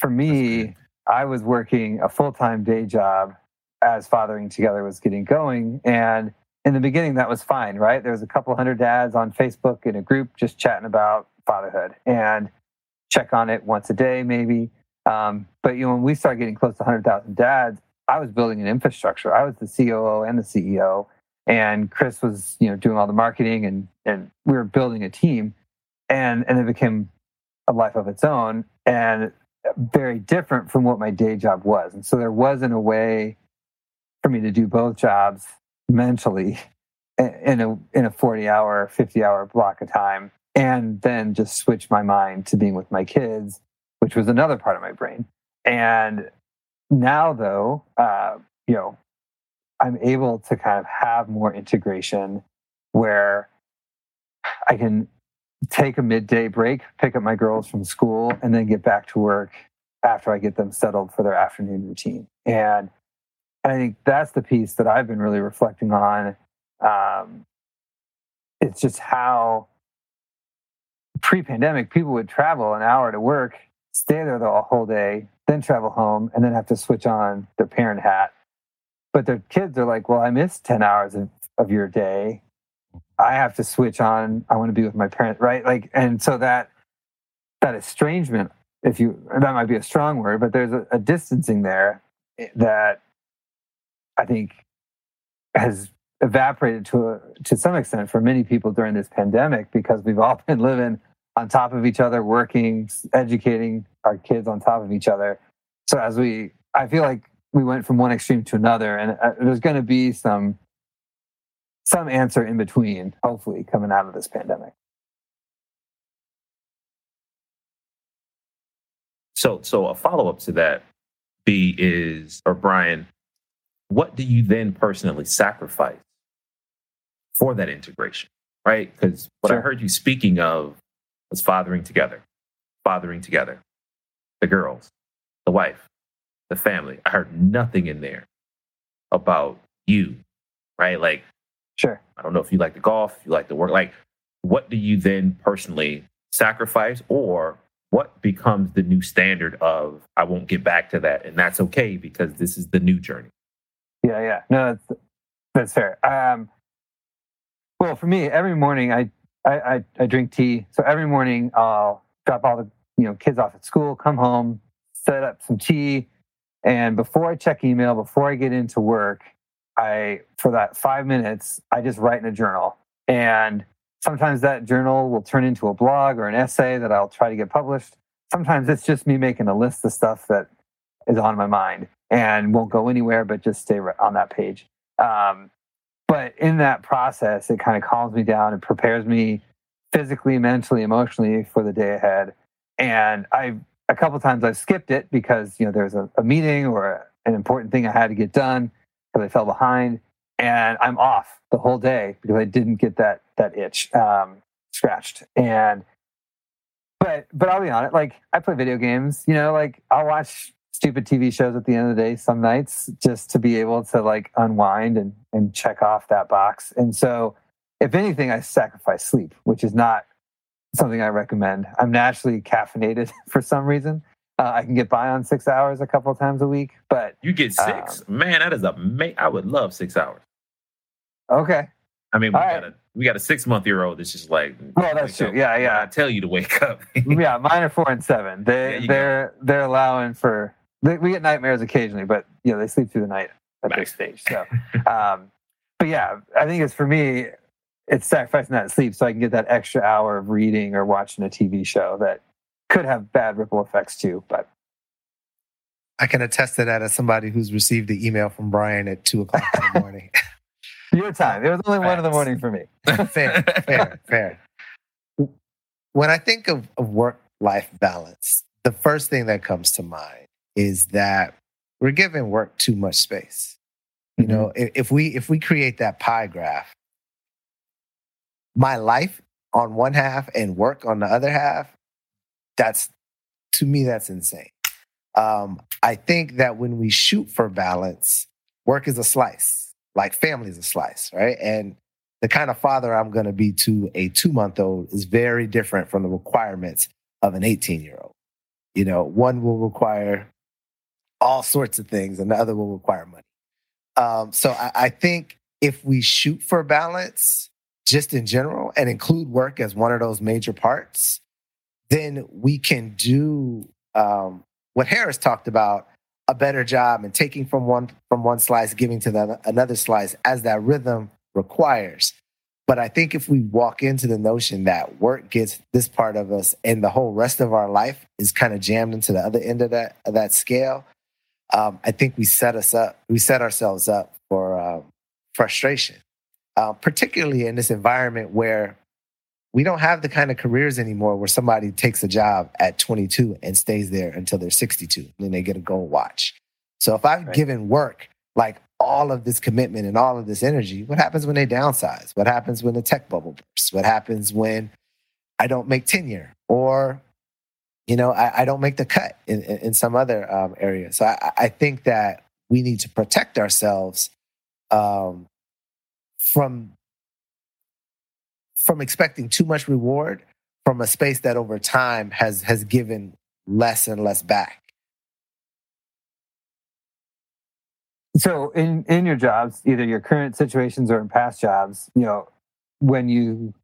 for me, I was working a full-time day job as Fathering Together was getting going. And in the beginning, that was fine, right? There was a couple hundred dads on Facebook in a group just chatting about fatherhood and check on it once a day, maybe. But when we started getting close to 100,000 dads, I was building an infrastructure. I was the COO and the CEO. And Chris was, doing all the marketing, and we were building a team, and it became a life of its own and very different from what my day job was. And so there wasn't a way for me to do both jobs mentally in a 40-hour, 50-hour block of time, and then just switch my mind to being with my kids, which was another part of my brain. And now, though, I'm able to kind of have more integration where I can take a midday break, pick up my girls from school, and then get back to work after I get them settled for their afternoon routine. And I think that's the piece that I've been really reflecting on. It's just how pre-pandemic people would travel an hour to work, stay there the whole day, then travel home, and then have to switch on their parent hat. But their kids are like, well, I missed 10 hours of your day. I have to switch on. I want to be with my parents, right? Like, and so that estrangement, that might be a strong word, but there's a distancing there that I think has evaporated to some extent for many people during this pandemic, because we've all been living on top of each other, working, educating our kids on top of each other. So I feel like we went from one extreme to another, and there's going to be some answer in between, hopefully, coming out of this pandemic. So a follow-up to that, Brian, what do you then personally sacrifice for that integration, right? Because what I heard you speaking of was fathering together, the girls, the wife, the family. I heard nothing in there about you, right? Like, sure. I don't know if you like to golf, you like to work. Like, what do you then personally sacrifice, or what becomes the new standard of, I won't get back to that, and that's okay because this is the new journey? Yeah. No, that's fair. Well, for me, every morning I drink tea. So every morning I'll drop all the kids off at school, come home, set up some tea, and before I check email, before I get into work, for that 5 minutes, I just write in a journal. And sometimes that journal will turn into a blog or an essay that I'll try to get published. Sometimes it's just me making a list of stuff that is on my mind and won't go anywhere, but just stay right on that page. But in that process, it kind of calms me down and prepares me physically, mentally, emotionally for the day ahead. And a couple times I've skipped it because there's a meeting or an important thing I had to get done, because I fell behind, and I'm off the whole day because I didn't get that itch scratched. And but I'll be honest, like, I play video games, like I'll watch stupid TV shows at the end of the day some nights just to be able to like unwind and check off that box. And so if anything, I sacrifice sleep, which is not something I recommend. I'm naturally caffeinated for some reason. I can get by on 6 hours a couple of times a week, but you get six? Man, that is I would love 6 hours. Okay. I mean, we got a 6-month-old that's just like, well, that's true. Up. Yeah. I tell you to wake up. Yeah, mine are 4 and 7. They're allowing for. We get nightmares occasionally, but they sleep through the night at this stage. So, but yeah, I think it's for me, it's sacrificing that sleep so I can get that extra hour of reading or watching a TV show that could have bad ripple effects too, but I can attest to that as somebody who's received the email from Brian at 2:00 in the morning. Your time. It was only 1 in the morning for me. Fair. When I think of work-life balance, the first thing that comes to mind is that we're giving work too much space. Mm-hmm. If we create that pie graph, my life on one half and work on the other half, that's insane. I think that when we shoot for balance, work is a slice, like family is a slice, right? And the kind of father I'm going to be to a 2-month-old is very different from the requirements of an 18-year-old. One will require all sorts of things and the other will require money. So I think if we shoot for balance just in general and include work as one of those major parts, then we can do what Harris talked about, a better job and taking from one slice, giving to another slice as that rhythm requires. But I think if we walk into the notion that work gets this part of us and the whole rest of our life is kind of jammed into the other end of that scale, I think we set ourselves up for frustration, particularly in this environment where we don't have the kind of careers anymore where somebody takes a job at 22 and stays there until they're 62, and then they get a gold watch. So if I've given work like all of this commitment and all of this energy, what happens when they downsize? What happens when the tech bubble bursts? What happens when I don't make tenure? Or you know, I don't make the cut in some other areas. So I think that we need to protect ourselves from expecting too much reward from a space that over time has given less and less back. So in your jobs, either your current situations or in past jobs, you know, when you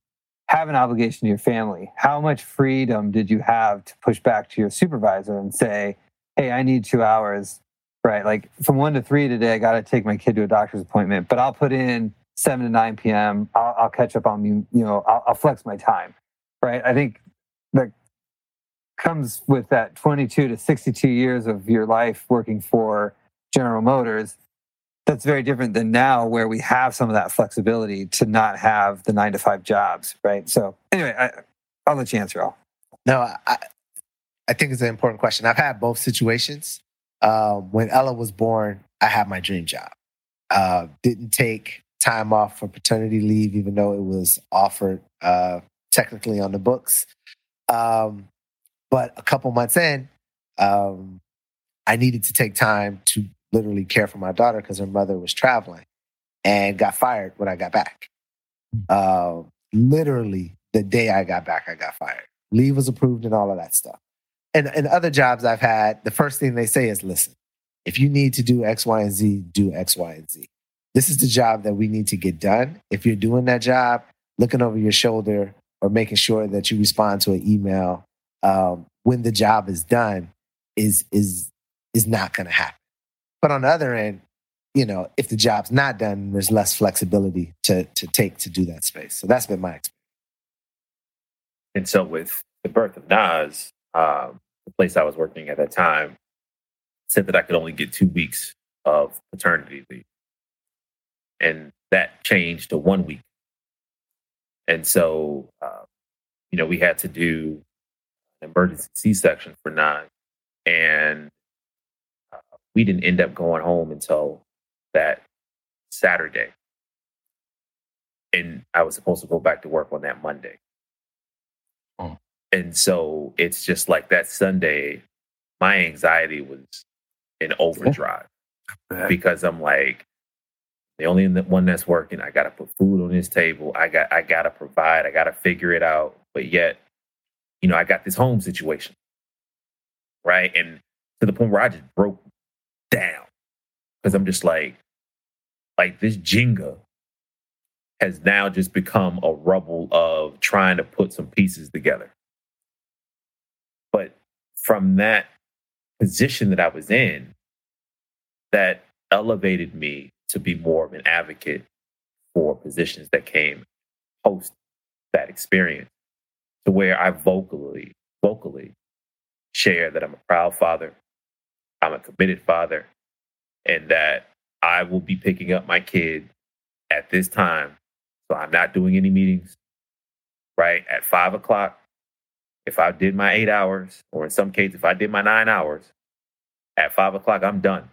have an obligation to your family, how much freedom did you have to push back to your supervisor and say, hey, I need 2 hours, right? Like from 1 to 3 today, I got to take my kid to a doctor's appointment, but I'll put in 7 to 9 p.m. I'll catch up on, you know, I'll flex my time, right? I think that comes with that 22 to 62 years of your life working for General Motors. That's very different than now where we have some of that flexibility to not have the 9 to 5 jobs, right? So anyway, I'll let you answer all. No, I think it's an important question. I've had both situations. When Ella was born, I had my dream job. Didn't take time off for paternity leave, even though it was offered technically on the books. But a couple months in, I needed to take time to literally care for my daughter because her mother was traveling, and got fired when I got back. Literally the day I got back, I got fired. Leave was approved and all of that stuff. And other jobs I've had, the first thing they say is, listen, if you need to do X, Y, and Z, do X, Y, and Z. This is the job that we need to get done. If you're doing that job, looking over your shoulder or making sure that you respond to an email when the job is done is not going to happen. But on the other end, you know, if the job's not done, there's less flexibility to take to do that space. So that's been my experience. And so with the birth of Nas, the place I was working at that time said that I could only get 2 weeks of paternity leave. And that changed to 1 week. And so, you know, we had to do an emergency C-section for Nas. And we didn't end up going home until that Saturday. And I was supposed to go back to work on that Monday. Oh. And so it's just like that Sunday, my anxiety was in overdrive because I'm like, the only one that's working, I got to put food on his table. I got to provide. I got to figure it out. But yet, you know, I got this home situation. Right. And to the point where I just broke down because I'm just like this Jenga has now just become a rubble of trying to put some pieces together. But from that position that I was in, that elevated me to be more of an advocate for positions that came post that experience, to where I vocally share that I'm a proud father, I'm a committed father, and that I will be picking up my kid at this time. So I'm not doing any meetings, right? At 5 o'clock, if I did my 8 hours, or in some cases, if I did my 9 hours, at 5 o'clock, I'm done.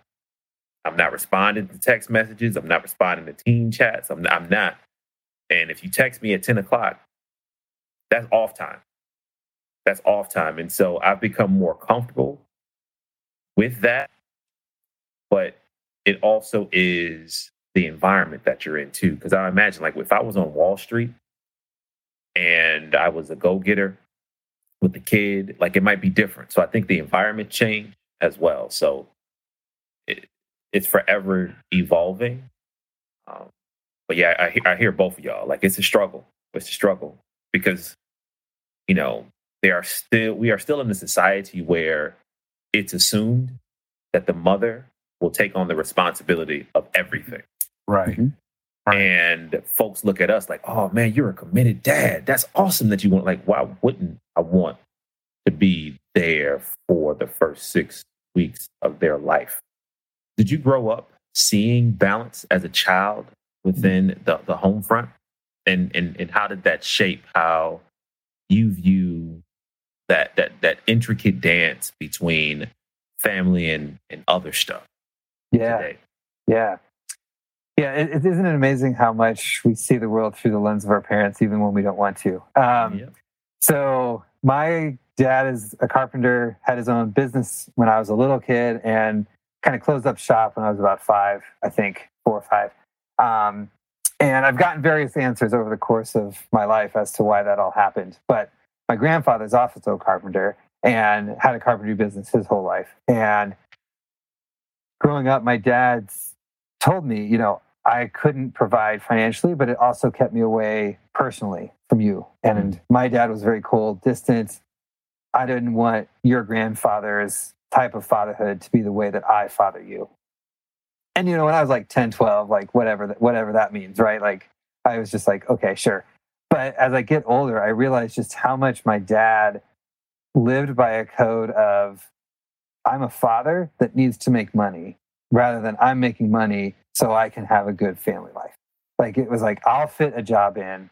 I'm not responding to text messages. I'm not responding to team chats. I'm not. And if you text me at 10 o'clock, that's off time. That's off time. And so I've become more comfortable with that, but it also is the environment that you're in too. Because I imagine, like, if I was on Wall Street and I was a go-getter with the kid, like, it might be different. So I think the environment changed as well. So it's forever evolving. But yeah, I hear both of y'all. Like, it's a struggle. It's a struggle because, you know, we are still in a society where it's assumed that the mother will take on the responsibility of everything. Right. Mm-hmm. And folks look at us like, oh man, you're a committed dad. That's awesome that you want. Like, why wouldn't I want to be there for the first 6 weeks of their life? Did you grow up seeing balance as a child within the home front? And how did that shape how you view that intricate dance between family and other stuff? Yeah. Today. Yeah. Yeah. It isn't it amazing how much we see the world through the lens of our parents, even when we don't want to. So My dad is a carpenter, had his own business when I was a little kid, and kind of closed up shop when I was about five, I think, 4 or 5. And I've gotten various answers over the course of my life as to why that all happened. But my grandfather's also a carpenter and had a carpentry business his whole life. And growing up, my dad's told me, you know, I couldn't provide financially, but it also kept me away personally from you. And my dad was very cold, distant. I didn't want your grandfather's type of fatherhood to be the way that I father you. And, you know, when I was like 10, 12, like whatever that means, right? Like I was just like, okay, sure. But as I get older, I realized just how much my dad lived by a code of, I'm a father that needs to make money rather than I'm making money so I can have a good family life. Like it was like, I'll fit a job in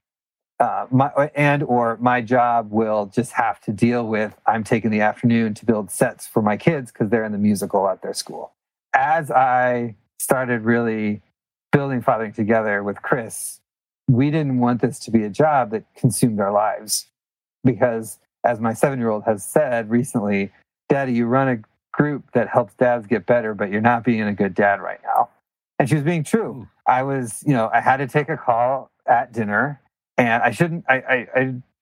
my job will just have to deal with, I'm taking the afternoon to build sets for my kids because they're in the musical at their school. As I started really building Fathering Together with Chris, we didn't want this to be a job that consumed our lives because as my 7-year-old has said recently, Daddy, you run a group that helps dads get better, but you're not being a good dad right now. And she was being true. I was, you know, I had to take a call at dinner. And I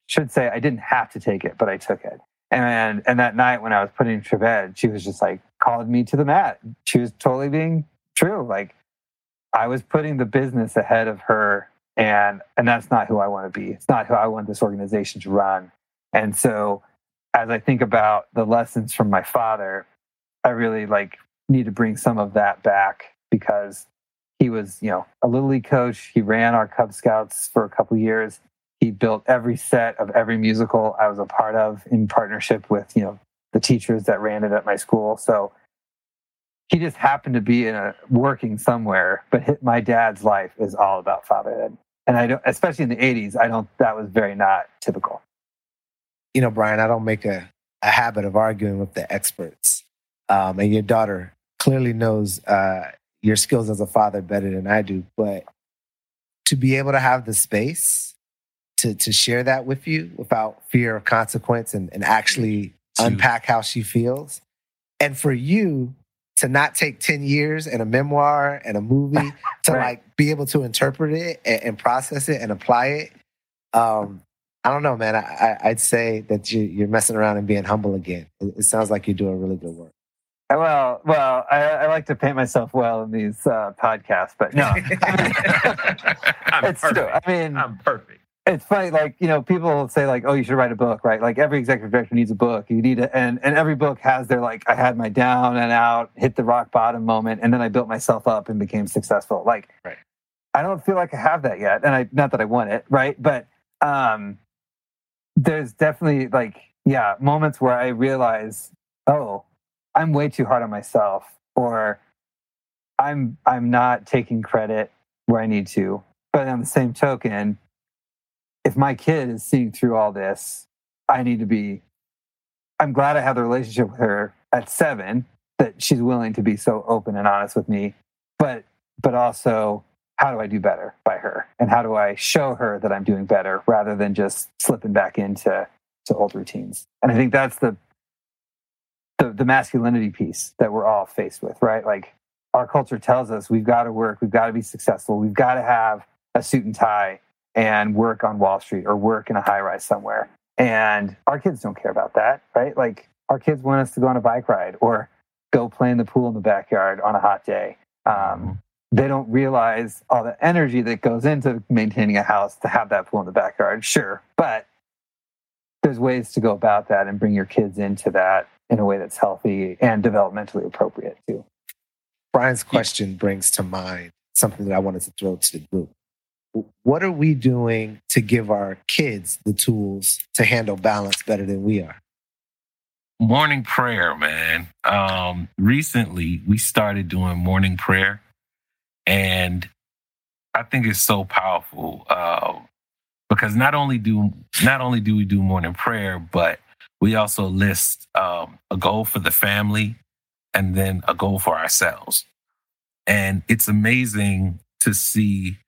should say I didn't have to take it, but I took it. And that night when I was putting her to bed, she was just like, calling me to the mat. She was totally being true. Like I was putting the business ahead of her and that's not who I want to be. It's not who I want this organization to run. And so as I think about the lessons from my father, I really like need to bring some of that back because he was, you know, a Little League coach. He ran our Cub Scouts for a couple of years. He built every set of every musical I was a part of in partnership with, you know, the teachers that ran it at my school. So he just happened to be working somewhere, but my dad's life is all about fatherhood. And I don't, especially in the 80s, that was very not typical. You know, Brian, I don't make a habit of arguing with the experts. And your daughter clearly knows your skills as a father better than I do, but to be able to have the space to share that with you without fear of consequence and actually unpack how she feels. And for you to not take 10 years and a memoir and a movie to like be able to interpret it and process it and apply it. I don't know, man. I'd say that you're messing around and being humble again. It sounds like you're doing really good work. Well, I like to paint myself well in these podcasts, but no. I'm perfect. It's funny, like, you know, people will say like, oh, you should write a book, right? Like every executive director needs a book. You need it. And every book has their like, I had my down and out, hit the rock bottom moment. And then I built myself up and became successful. Like, right. I don't feel like I have that yet. And not that I want it. Right. But there's definitely like, yeah, moments where I realize, oh, I'm way too hard on myself or I'm not taking credit where I need to. But on the same token, if my kid is seeing through all this, I'm glad I have the relationship with her at 7 that she's willing to be so open and honest with me, but also how do I do better by her? And how do I show her that I'm doing better rather than just slipping back into old routines? And I think that's the masculinity piece that we're all faced with, right? Like our culture tells us we've got to work, we've got to be successful, we've got to have a suit and tie and work on Wall Street or work in a high rise somewhere. And our kids don't care about that, right? Like our kids want us to go on a bike ride or go play in the pool in the backyard on a hot day. They don't realize all the energy that goes into maintaining a house to have that pool in the backyard. Sure. But there's ways to go about that and bring your kids into that in a way that's healthy and developmentally appropriate too. Brian's question brings to mind something that I wanted to throw to the group. What are we doing to give our kids the tools to handle balance better than we are? Morning prayer, man. Recently, we started doing morning prayer, and I think it's so powerful because not only do we do morning prayer, but we also list a goal for the family and then a goal for ourselves. And it's amazing to see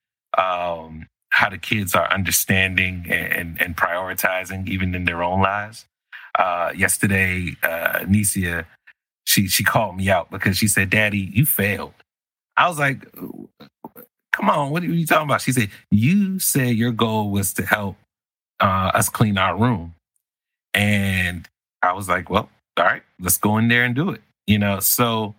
how the kids are understanding and prioritizing even in their own lives. yesterday, Nisia, she called me out because she said, "Daddy, you failed." I was like, "Come on, what are you talking about?" She said, "You said your goal was to help us clean our room." And I was like, "Well, all right, let's go in there and do it." You know, so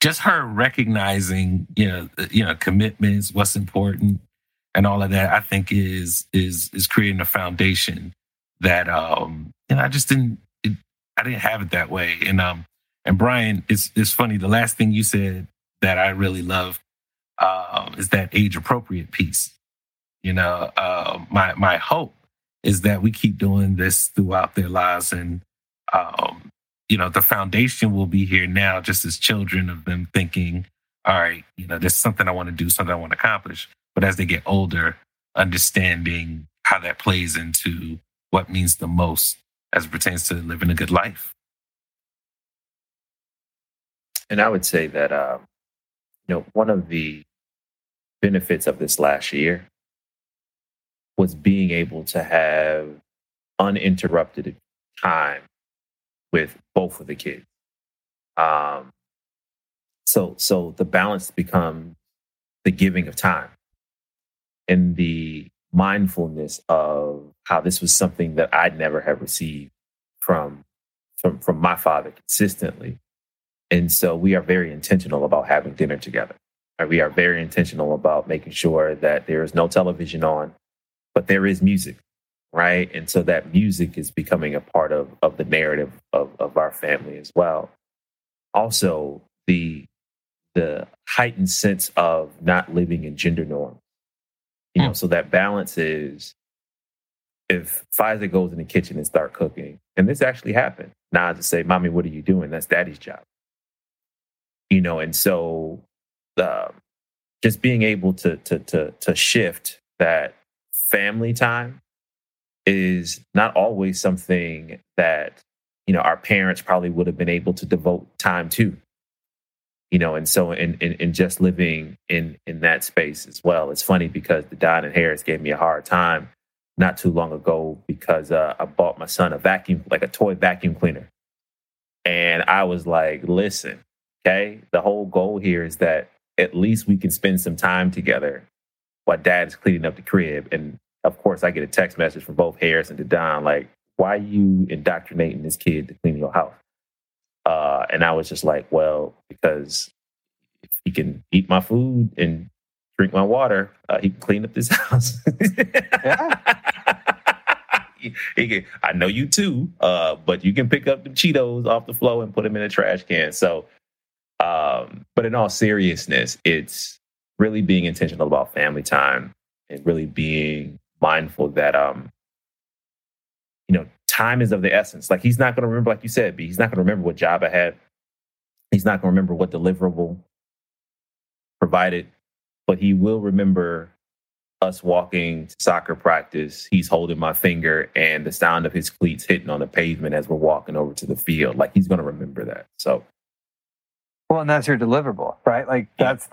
just her recognizing, you know, commitments, what's important, and all of that, I think is creating a foundation that, and I just didn't have it that way. And Brian, it's funny. The last thing you said that I really love is that age appropriate piece. You know, my hope is that we keep doing this throughout their lives, and you know, the foundation will be here now, just as children, of them thinking, all right, you know, there's something I want to do, something I want to accomplish. But as they get older, understanding how that plays into what means the most as it pertains to living a good life. And I would say that, you know, one of the benefits of this last year was being able to have uninterrupted time with both of the kids. So the balance becomes the giving of time and the mindfulness of how this was something that I'd never have received from my father consistently. And so we are very intentional about having dinner together. Right? We are very intentional about making sure that there is no television on, but there is music, right? And so that music is becoming a part of the narrative of our family as well. Also, the heightened sense of not living in gender norms. You know, so that balance is, if Pfizer goes in the kitchen and start cooking, and this actually happened, now I just say, "Mommy, what are you doing? That's Daddy's job." You know, and so just being able to shift that family time is not always something that, you know, our parents probably would have been able to devote time to. You know, and so in just living in that space as well. It's funny because the Don and Harris gave me a hard time not too long ago because I bought my son a vacuum, like a toy vacuum cleaner. And I was like, "Listen, okay, the whole goal here is that at least we can spend some time together while Dad is cleaning up the crib." And of course, I get a text message from both Harris and the Don, like, "Why are you indoctrinating this kid to clean your house?" And I was just like, "Well, because if he can eat my food and drink my water, he can clean up this house." He can, I know you too, but you can pick up the Cheetos off the floor and put them in a trash can. So, but in all seriousness, it's really being intentional about family time and really being mindful that, you know, time is of the essence. Like, he's not going to remember, like you said, B, he's not going to remember what job I had. He's not going to remember what deliverable provided, but he will remember us walking to soccer practice. He's holding my finger and the sound of his cleats hitting on the pavement as we're walking over to the field. Like, he's going to remember that. So, well, and that's your deliverable, right? Like, that's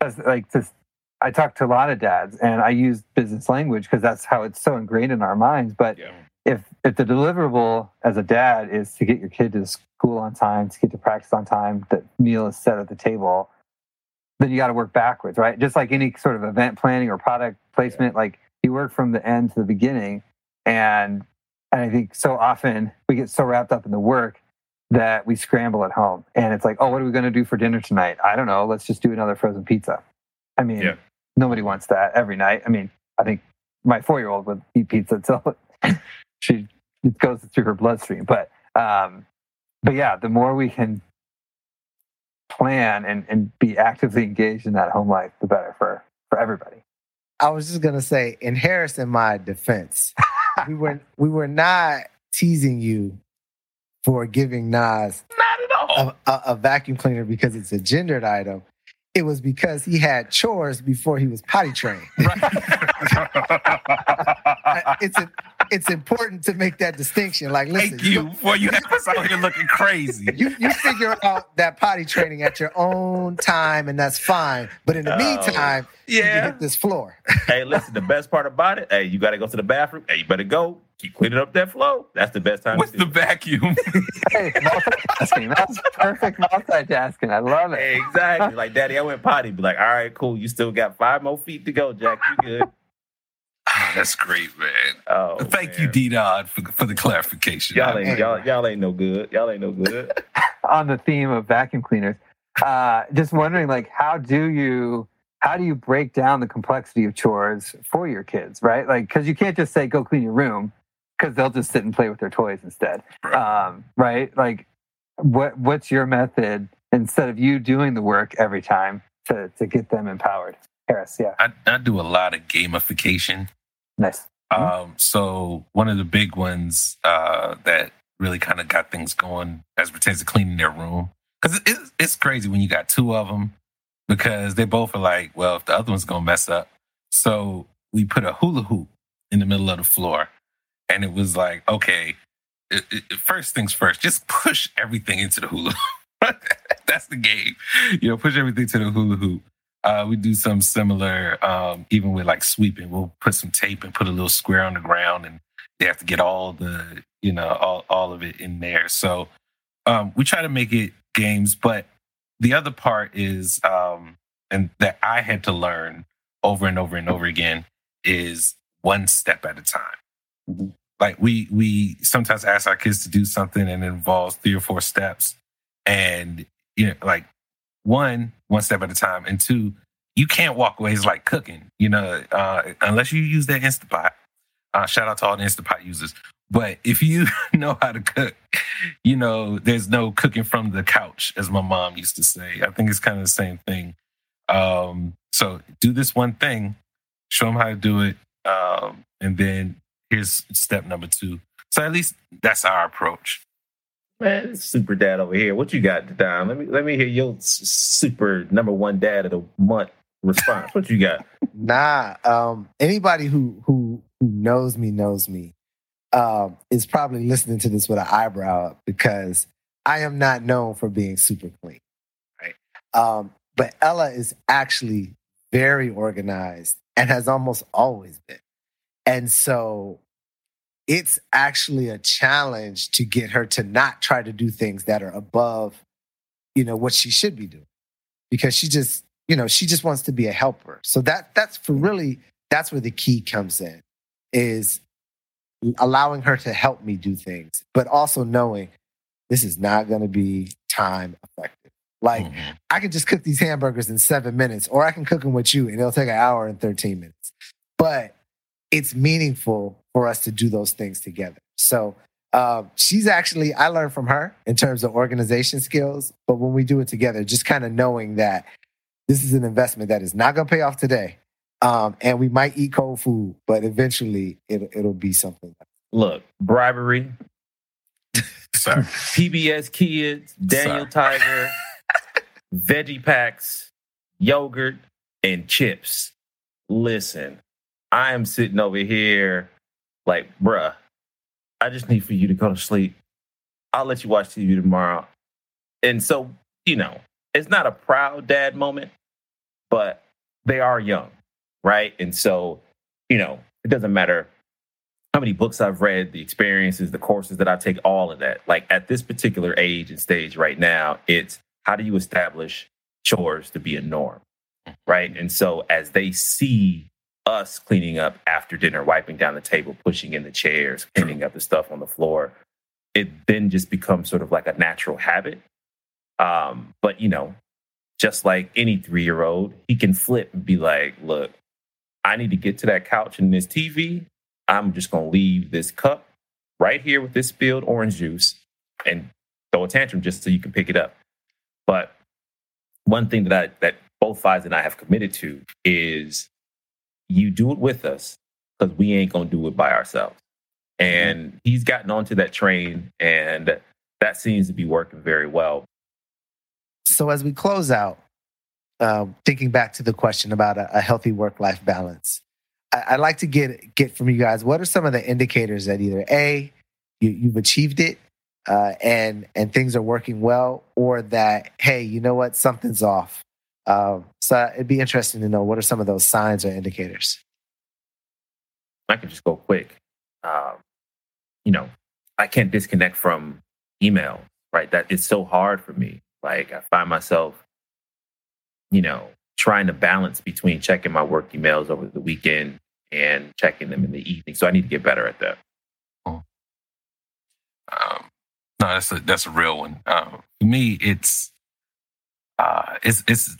I talked to a lot of dads and I use business language because that's how it's so ingrained in our minds. But if the deliverable as a dad is to get your kid to school on time, to get to practice on time, that meal is set at the table, then you got to work backwards, right? Just like any sort of event planning or product placement, like you work from the end to the beginning. And I think so often we get so wrapped up in the work that we scramble at home. And it's like, "Oh, what are we going to do for dinner tonight? I don't know. Let's just do another frozen pizza." I mean, nobody wants that every night. I mean, I think my 4-year-old would eat pizza until it goes through her bloodstream. But yeah, the more we can plan and be actively engaged in that home life, the better for everybody. I was just going to say, in Harris and my defense, we were not teasing you for giving Nas a vacuum cleaner because it's a gendered item. It was because he had chores before he was potty trained. Right. It's important to make that distinction. Like, listen, you have us out here looking crazy. You figure out that potty training at your own time, and that's fine. But in the meantime, you can hit this floor. Hey, listen, the best part about it, hey, you got to go to the bathroom. Hey, you better go. keep cleaning up that flow. That's the best time. What's the vacuum? Hey, multitasking. That's perfect multitasking. I love it. Exactly. Like, Daddy, I went potty. Be like, all right, cool. You still got 5 more feet to go, Jack. You good. Oh, that's great, man. Oh, thank you, D-Dod, for the clarification. Y'all ain't no good. On the theme of vacuum cleaners, just wondering, like, how do you break down the complexity of chores for your kids, right? Like, because you can't just say go clean your room, because they'll just sit and play with their toys instead, right? Like, what's your method instead of you doing the work every time to get them empowered? Harris, yeah. I do a lot of gamification. Nice. So one of the big ones that really kind of got things going as pertains to cleaning their room, because it's crazy when you got 2 of them, because they both are like, well, if the other one's going to mess up. So we put a hula hoop in the middle of the floor, and it was like, okay, first things first, just push everything into the hula hoop. That's the game. You know, push everything to the hula hoop. We do something similar, even with like sweeping. We'll put some tape and put a little square on the ground, and they have to get all the, you know, all of it in there. So we try to make it games. But the other part is, and that I had to learn over and over and over again, is 1 step at a time. Mm-hmm. Like we sometimes ask our kids to do something, and it involves 3 or 4 steps, and you know, like. 1 step at a time, and 2, you can't walk away. It's like cooking, you know, unless you use that Instapot. Shout out to all the Instapot users. But if you know how to cook, you know, there's no cooking from the couch, as my mom used to say. I think it's kind of the same thing. So do this 1 thing, show them how to do it, and then here's step number 2. So at least that's our approach. Man, it's super dad over here. What you got, Dom? Let me hear your super number 1 dad of the month response. What you got? Nah, anybody who knows me is probably listening to this with an eyebrow up, because I am not known for being super clean, right? But Ella is actually very organized and has almost always been, and so. It's actually a challenge to get her to not try to do things that are above, you know, what she should be doing, because she just, you know, she just wants to be a helper. So that's where the key comes in, is allowing her to help me do things, but also knowing this is not going to be time effective. Like I can just cook these hamburgers in 7 minutes, or I can cook them with you and it'll take 1 hour and 13 minutes, but it's meaningful for us to do those things together. So she's actually, I learned from her in terms of organization skills, but when we do it together, just kind of knowing that this is an investment that is not going to pay off today. And we might eat cold food, but eventually it'll be something. Look, bribery, sorry. PBS Kids, Daniel Tiger, veggie packs, yogurt, and chips. Listen. I am sitting over here like, bruh, I just need for you to go to sleep. I'll let you watch TV tomorrow. And so, you know, it's not a proud dad moment, but they are young, right? And so, you know, it doesn't matter how many books I've read, the experiences, the courses that I take, all of that. Like at this particular age and stage right now, it's how do you establish chores to be a norm, right? And so as they see us cleaning up after dinner, wiping down the table, pushing in the chairs, cleaning up the stuff on the floor, it then just becomes sort of like a natural habit. But, you know, just like any 3-year-old, he can flip and be like, look, I need to get to that couch and this TV. I'm just going to leave this cup right here with this spilled orange juice and throw a tantrum just so you can pick it up. But one thing that both sides and I have committed to is you do it with us, because we ain't going to do it by ourselves. And he's gotten onto that train, and that seems to be working very well. So as we close out, thinking back to the question about a healthy work-life balance, I'd like to get from you guys, what are some of the indicators that either A, you've achieved it and things are working well, or that, hey, you know what, something's off. So it'd be interesting to know what are some of those signs or indicators. I can just go quick. you know, I can't disconnect from email, right? That it's so hard for me. Like, I find myself, you know, trying to balance between checking my work emails over the weekend and checking them in the evening. So I need to get better at that. No, that's a real one. For me, it's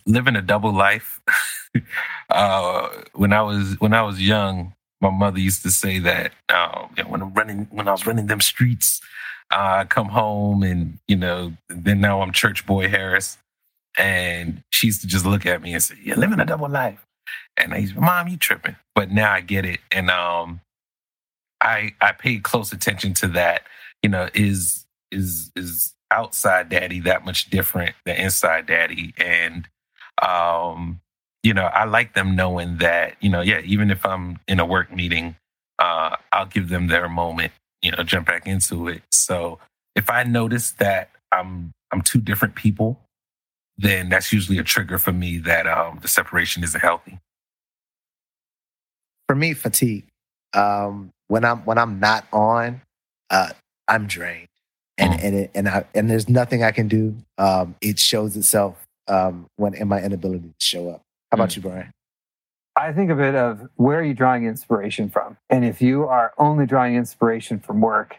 living a double life. When I was young, my mother used to say that when I was running them streets, I come home and, you know, then now I'm Church Boy Harris. And she used to just look at me and say, "You're living a double life." And I used to, "Mom, you tripping." But now I get it. And I paid close attention to that. You know, is outside daddy that much different than inside daddy? And, you know, I like them knowing that, you know, yeah, even if I'm in a work meeting, I'll give them their moment, you know, jump back into it. So if I notice that I'm two different people, then that's usually a trigger for me that the separation isn't healthy. For me, fatigue. When I'm not on, I'm drained, and there's nothing I can do. It shows itself when in my inability to show up. How about you, Brian? I think of it of where are you drawing inspiration from, and if you are only drawing inspiration from work,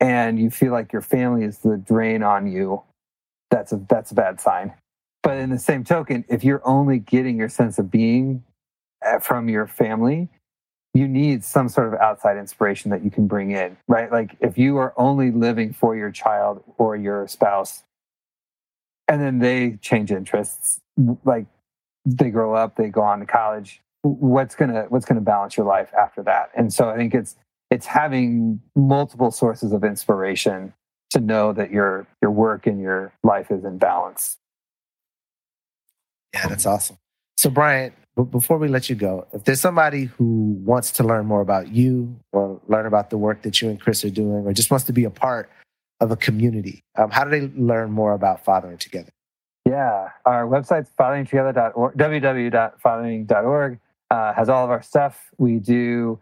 and you feel like your family is the drain on you, that's a bad sign. But in the same token, if you're only getting your sense of being from your family, you need some sort of outside inspiration that you can bring in, right? Like if you are only living for your child or your spouse and then they change interests, like they grow up, they go on to college, what's going to balance your life after that? And so I think it's having multiple sources of inspiration to know that your work and your life is in balance. Yeah, that's awesome. So Brian, but before we let you go, if there's somebody who wants to learn more about you or learn about the work that you and Chris are doing, or just wants to be a part of a community, how do they learn more about Fathering Together? Yeah, our website's fatheringtogether.org, www.fathering.org, has all of our stuff. We do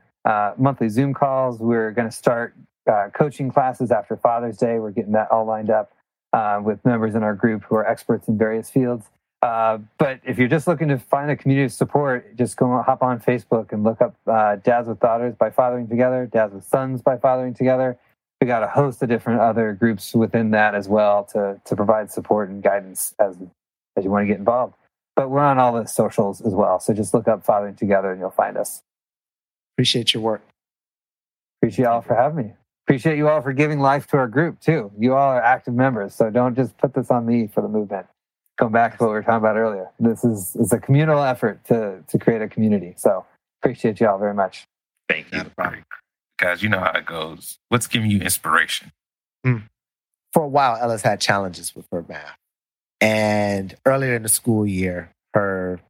monthly Zoom calls. We're going to start coaching classes after Father's Day. We're getting that all lined up with members in our group who are experts in various fields. But if you're just looking to find a community of support, just go hop on Facebook and look up Dads with Daughters by Fathering Together, Dads with Sons by Fathering Together. We got a host of different other groups within that as well to provide support and guidance as you want to get involved. But we're on all the socials as well. So just look up Fathering Together and you'll find us. Appreciate your work. Appreciate y'all for having me. Appreciate you all for giving life to our group too. You all are active members. So don't just put this on me for the movement. Going back to what we were talking about earlier, this is a communal effort to create a community. So appreciate y'all very much. Thank you, guys. You know how it goes. What's giving you inspiration? For a while, Ella's had challenges with her math, and earlier in the school year, her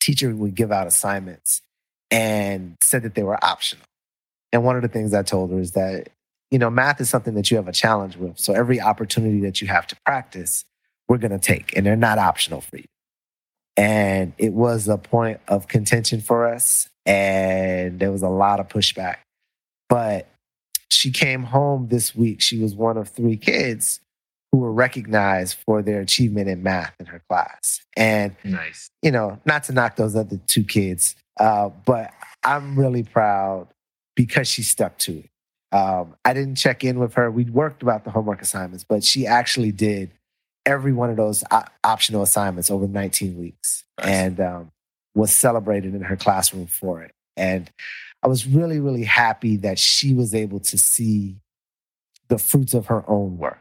teacher would give out assignments and said that they were optional. And one of the things I told her is that, you know, math is something that you have a challenge with. So every opportunity that you have to practice, we're going to take, and they're not optional for you. And it was a point of contention for us, and there was a lot of pushback. But she came home this week. She was one of three kids who were recognized for their achievement in math in her class. And, nice. You know, not to knock those other two kids, but I'm really proud because she stuck to it. I didn't check in with her. We'd worked about the homework assignments, but she actually did every one of those optional assignments over 19 weeks. Nice. And was celebrated in her classroom for it. And I was really, really happy that she was able to see the fruits of her own work.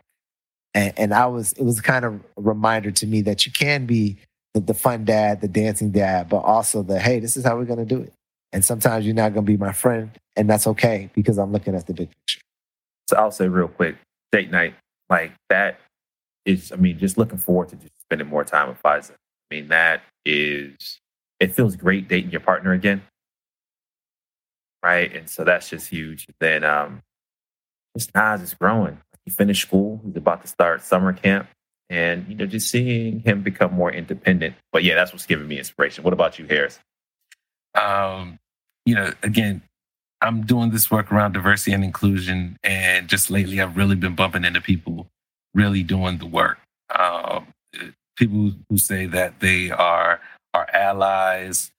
And it was kind of a reminder to me that you can be the fun dad, the dancing dad, but also the, hey, this is how we're going to do it. And sometimes you're not going to be my friend, and that's okay because I'm looking at the big picture. So I'll say real quick, date night, like that, I mean, just looking forward to just spending more time with Faza. I mean, it feels great dating your partner again. Right. And so that's just huge. Then just Nas is growing. He finished school. He's about to start summer camp. And, you know, just seeing him become more independent. But yeah, that's what's giving me inspiration. What about you, Harris? You know, again, I'm doing this work around diversity and inclusion, and just lately I've really been bumping into people really doing the work. People who say that they are allies,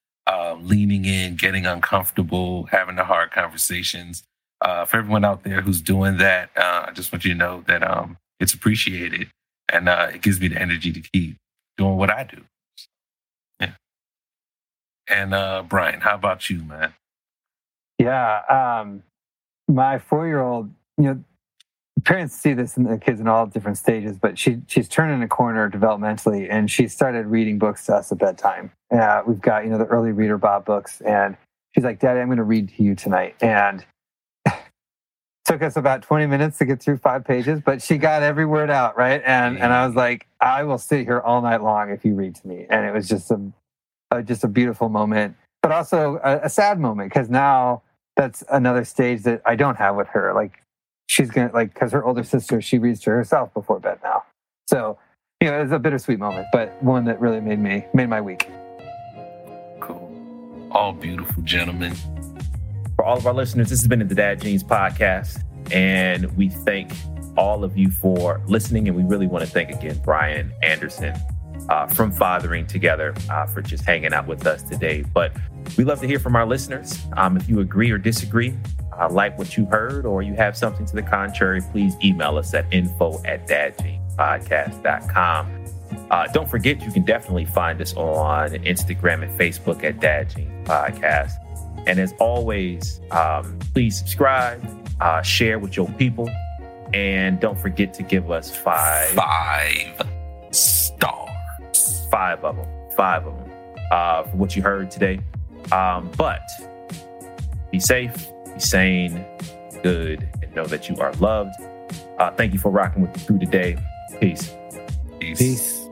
leaning in, getting uncomfortable, having the hard conversations. For everyone out there who's doing that, I just want you to know that it's appreciated, and it gives me the energy to keep doing what I do. Yeah. And Brian, how about you, man? Yeah, my 4-year-old, you know, parents see this in the kids in all different stages, but she's turning a corner developmentally, and she started reading books to us at bedtime. We've got, you know, the early Reader Bob books, and she's like, "Daddy, I'm going to read to you tonight." And took us about 20 minutes to get through 5 pages, but she got every word out, right? And I was like, "I will sit here all night long if you read to me." And it was just a beautiful moment, but also a sad moment, because now that's another stage that I don't have with her. Like, she's gonna, like, because her older sister, she reads to herself before bed now. So, you know, it was a bittersweet moment, but one that really made my week. Cool. All beautiful, gentlemen. For all of our listeners, this has been the Dad Jeans Podcast, and we thank all of you for listening. And we really want to thank again Brian Anderson from Fathering Together for just hanging out with us today. But we love to hear from our listeners. If you agree or disagree, like what you heard, or you have something to the contrary, please email us at info@dadjeanspodcast.com. Don't forget, you can definitely find us on Instagram and Facebook at Dad Jeans Podcast. And as always, please subscribe, share with your people, and don't forget to give us five stars. Five of them for what you heard today. But be safe, sane, good, and know that you are loved. Thank you for rocking with me through today. Peace.